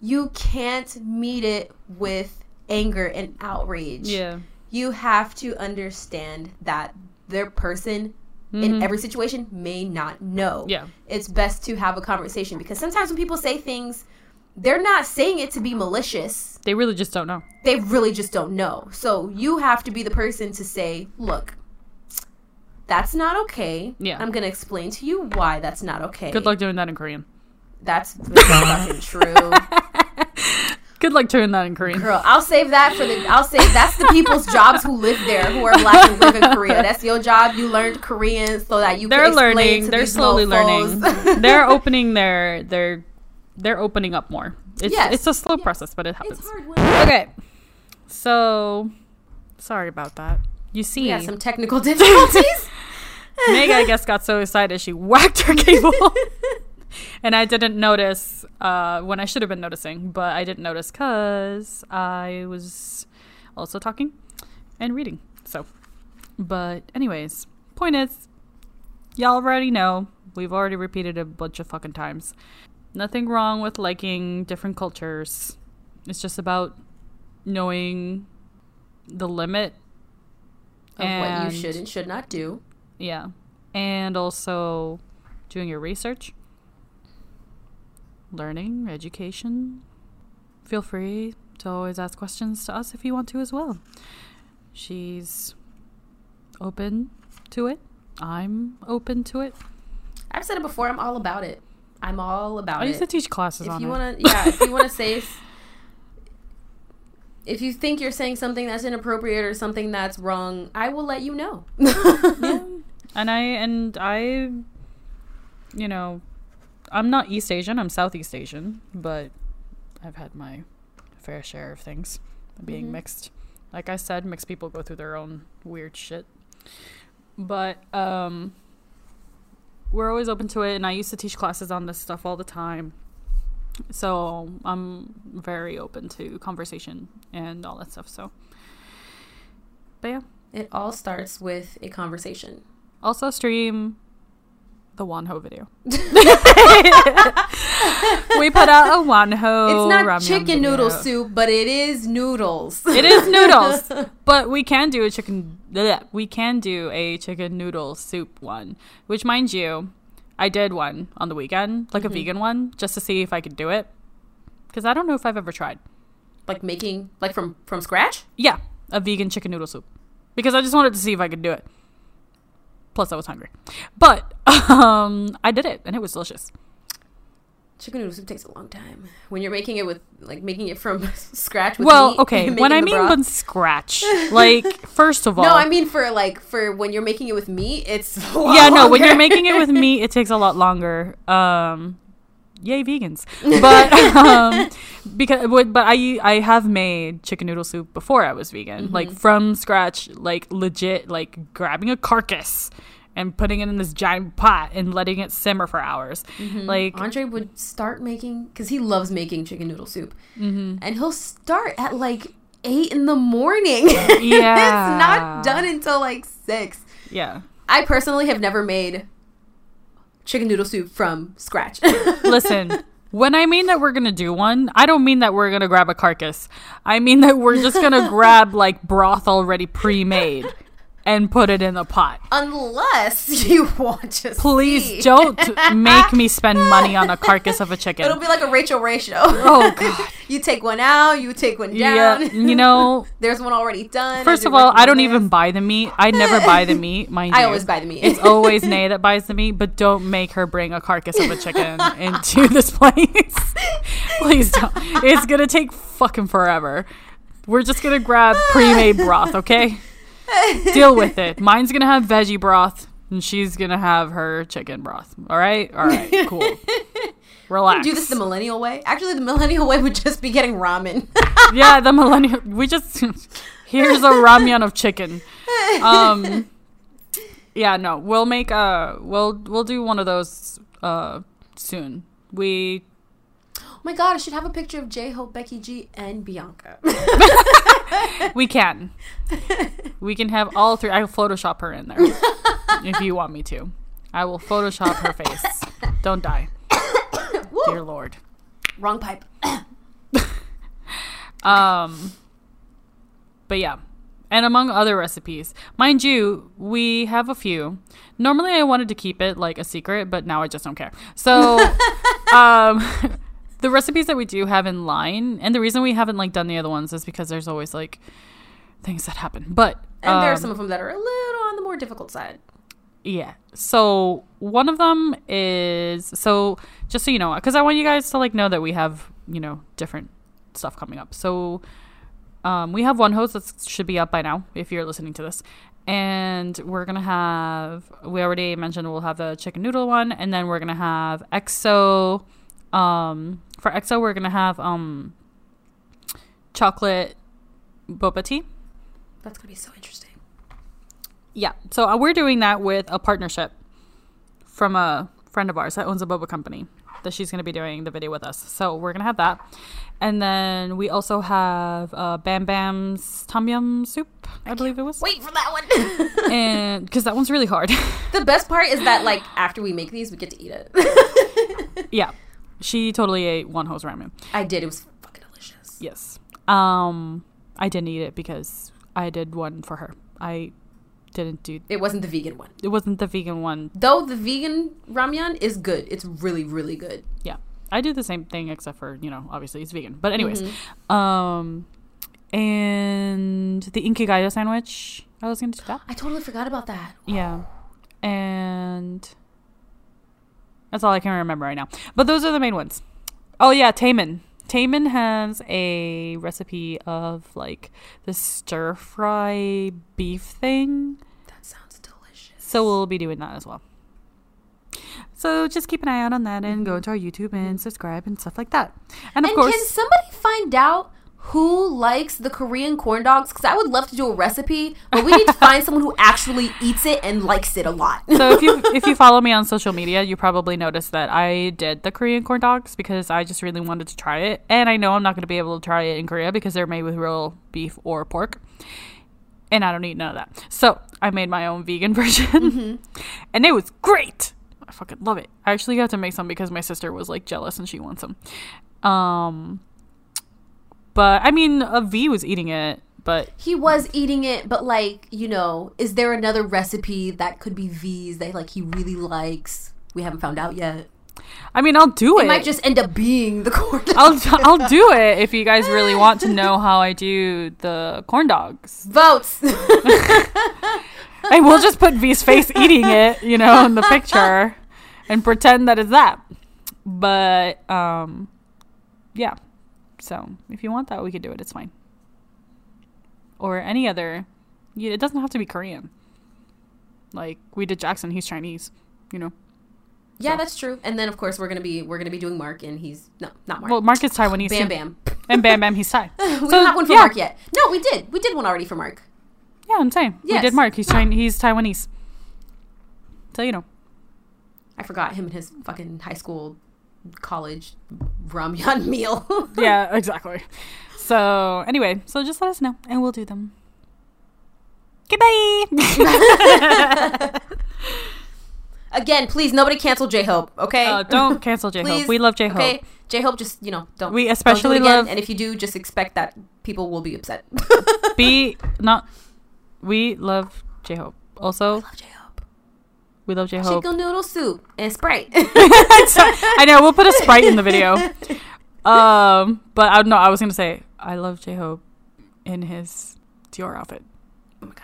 You can't meet it with anger and outrage. Yeah. You have to understand that their person... Mm-hmm. in every situation may not know. Yeah. It's best to have a conversation, because sometimes when people say things, they're not saying it to be malicious. They really just don't know. They really just don't know. So you have to be the person to say, look, that's not okay. Yeah. I'm going to explain to you why that's not okay. Good luck doing that in Korean. That's fucking true. Good luck doing that in Korea. Girl, I'll save that for the... I'll save... That's the people's jobs who live there, who are black and live in Korea. That's your job. You learned Korean so that you they're can explain learning. To They're slowly learning. They're opening their... They're, they're opening up more. It's, yes. it's a slow yes. process, but it happens. It's hard when- okay. So, sorry about that. You see... We had some technical difficulties. Meg, I guess, got so excited she whacked her cable. And I didn't notice uh, when I should have been noticing, but I didn't notice because I was also talking and reading. So, but anyways, point is, y'all already know, we've already repeated a bunch of fucking times. Nothing wrong with liking different cultures. It's just about knowing the limit of and, what you should and should not do. Yeah. And also doing your research. Learning, education. Feel free to always ask questions to us if you want to as well. She's open to it. I'm open to it. I've said it before. I'm all about it. I'm all about it. I used it. to teach classes if on you it. Wanna, yeah, if you want to say... If you think you're saying something that's inappropriate or something that's wrong, I will let you know. yeah. And I... And I... You know... I'm not East Asian, I'm Southeast Asian, but I've had my fair share of things being mm-hmm. mixed. Like I said, mixed people go through their own weird shit. But um, we're always open to it, and I used to teach classes on this stuff all the time. So I'm very open to conversation and all that stuff. So, but yeah. It all starts with a conversation. Also stream... the Wonho video. We put out a Wonho. It's not chicken noodle soup, but it is noodles. It is noodles. But we can do a chicken bleh, we can do a chicken noodle soup one, which, mind you, I did one on the weekend, like mm-hmm. a vegan one, just to see if I could do it, because I don't know if I've ever tried, like, making like from from scratch yeah a vegan chicken noodle soup, because I just wanted to see if I could do it. Plus, I was hungry. But um, I did it, and it was delicious. Chicken noodle soup takes a long time. When you're making it with, like, making it from scratch with Well, meat okay. When I mean broth. When scratch, like, first of all. No, I mean for, like, for when you're making it with meat, it's a lot Yeah, no, longer. When you're making it with meat, it takes a lot longer. Um, yay, vegans. But um, because but I, I have made chicken noodle soup before I was vegan. Mm-hmm. Like, from scratch, like, legit, like, grabbing a carcass and putting it in this giant pot and letting it simmer for hours. Mm-hmm. Like, Andre would start making, because he loves making chicken noodle soup. Mm-hmm. And he'll start at like eight in the morning. Yeah. It's not done until like six. Yeah. I personally have never made Chicken Noodle Soup from scratch. Listen, when I mean that we're going to do one, I don't mean that we're going to grab a carcass. I mean that we're just going to grab like broth already pre-made and put it in the pot. Unless you want to Please see. Don't make me spend money on a carcass of a chicken. It'll be like a Rachel ratio. Oh, God. You take one out, you take one down. Yeah, you know. There's one already done. First of all, I don't even there. buy the meat. I never buy the meat. Mind I you. always buy the meat. It's always Nay that buys the meat, but don't make her bring a carcass of a chicken into this place. Please don't. It's going to take fucking forever. We're just going to grab pre-made broth, okay? Deal with it. Mine's gonna have veggie broth and she's gonna have her chicken broth. All right all right cool. Relax. Do this the millennial way. Actually, the millennial way would just be getting ramen. Yeah, the millennial we just here's a ramen of chicken. Um yeah, no, we'll make uh we'll we'll do one of those uh soon. We oh my god, I should have a picture of J-Hope, Becky G, and Bianca. We can. We can have all three. I'll Photoshop her in there if you want me to. I will Photoshop her face. Don't die. Dear Lord. Wrong pipe. um, But yeah. And among other recipes. Mind you, we have a few. Normally I wanted to keep it like a secret, but now I just don't care. So... um. The recipes that we do have in line, and the reason we haven't like done the other ones is because there's always like things that happen. But and um, there are some of them that are a little on the more difficult side. Yeah. So one of them is so just so you know, because I want you guys to like know that we have, you know, different stuff coming up. So um, we have Wonho that should be up by now if you're listening to this. And we're going to have, we already mentioned we'll have the chicken noodle one, and then we're going to have Exo. Um, for E X O, we're going to have um, chocolate boba tea. That's going to be so interesting. Yeah. So uh, we're doing that with a partnership from a friend of ours that owns a boba company that she's going to be doing the video with us. So we're going to have that. And then we also have uh, Bam Bam's Tom Yum Soup, I, I believe it was. Wait for that one. And because that one's really hard. The best part is that, like, after we make these, we get to eat it. Yeah. She totally ate Wonho's ramen. I did. It was fucking delicious. Yes. Um, I didn't eat it because I did one for her. I didn't do... It wasn't the vegan one. It wasn't the vegan one. Though the vegan ramen is good. It's really, really good. Yeah. I do the same thing except for, you know, obviously it's vegan. But anyways. Mm-hmm. Um, and the Inkigayo sandwich. I was going to do that. I totally forgot about that. Yeah. And... That's all I can remember right now. But those are the main ones. Oh, yeah, Taemin. Taemin has a recipe of, like, the stir-fry beef thing. That sounds delicious. So we'll be doing that as well. So just keep an eye out on that and go to our YouTube and subscribe and stuff like that. And, of and course... can somebody find out who likes the Korean corn dogs? Because I would love to do a recipe, but we need to find someone who actually eats it and likes it a lot. So if you if you follow me on social media, you probably noticed that I did the Korean corn dogs because I just really wanted to try it. And I know I'm not going to be able to try it in Korea because they're made with real beef or pork. And I don't eat none of that. So I made my own vegan version. Mm-hmm. And it was great. I fucking love it. I actually got to make some because my sister was like jealous and she wants them. Um... But, I mean, a V was eating it, but... He was eating it, but, like, you know, is there another recipe that could be V's that, like, he really likes? We haven't found out yet. I mean, I'll do it. It might just end up being the corn dog. I'll, I'll do it if you guys really want to know how I do the corn dogs. Votes! And we'll just put V's face eating it, you know, in the picture and pretend that it's that. But, um, yeah. So if you want that, we could do it. It's fine. Or any other. It doesn't have to be Korean. Like we did Jackson. He's Chinese, you know. Yeah, so. That's true. And then, of course, we're going to be we're going to be doing Mark. And he's no, not Mark. Well, Mark is Taiwanese. Bam, Bam. And Bam, Bam, he's Thai. We so, don't have one for yeah. Mark yet. No, we did. We did one already for Mark. Yeah, I'm saying. Yes. We did Mark. He's Chinese. He's Taiwanese. So, you know. I forgot him and his fucking high school college ramyun meal. Yeah, exactly. So anyway, so just let us know and we'll do them. Goodbye. Again, please, nobody cancel J-Hope, okay? Uh, don't cancel J-Hope. We love J-Hope. Okay? J-Hope, just, you know, don't. We especially don't do it again, love... And if you do, just expect that people will be upset. be not... We love J-Hope. Also... We love J-Hope. We love J-Hope. Chicken Noodle Soup and Sprite. I know, we'll put a Sprite in the video. Um, But, I no, I was going to say, I love J-Hope in his Dior outfit. Oh, my God.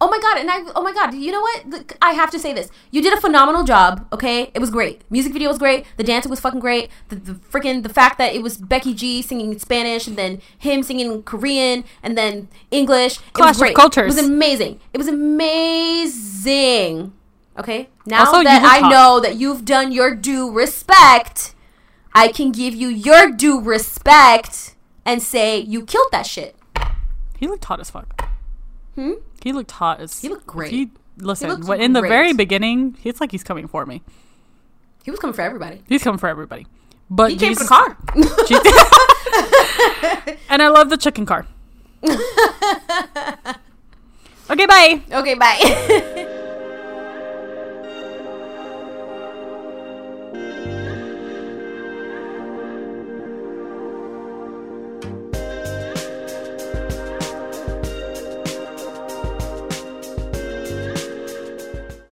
Oh my god, and I, oh my god, you know what? I have to say this. You did a phenomenal job, okay? It was great. Music video was great. The dancing was fucking great. The, the freaking, the fact that it was Becky G singing in Spanish and then him singing in Korean and then English. Clash of Cultures. It was amazing. It was amazing. Okay? Now also, that I hot. know that you've done your due respect, I can give you your due respect and say you killed that shit. He looked hot as fuck. Hmm? He looked hot as... He looked great. He, listen, he looked in great. the very beginning, it's like he's coming for me. He was coming for everybody. He's coming for everybody. But he came for the car. And I love the chicken car. Okay, bye. Okay, bye.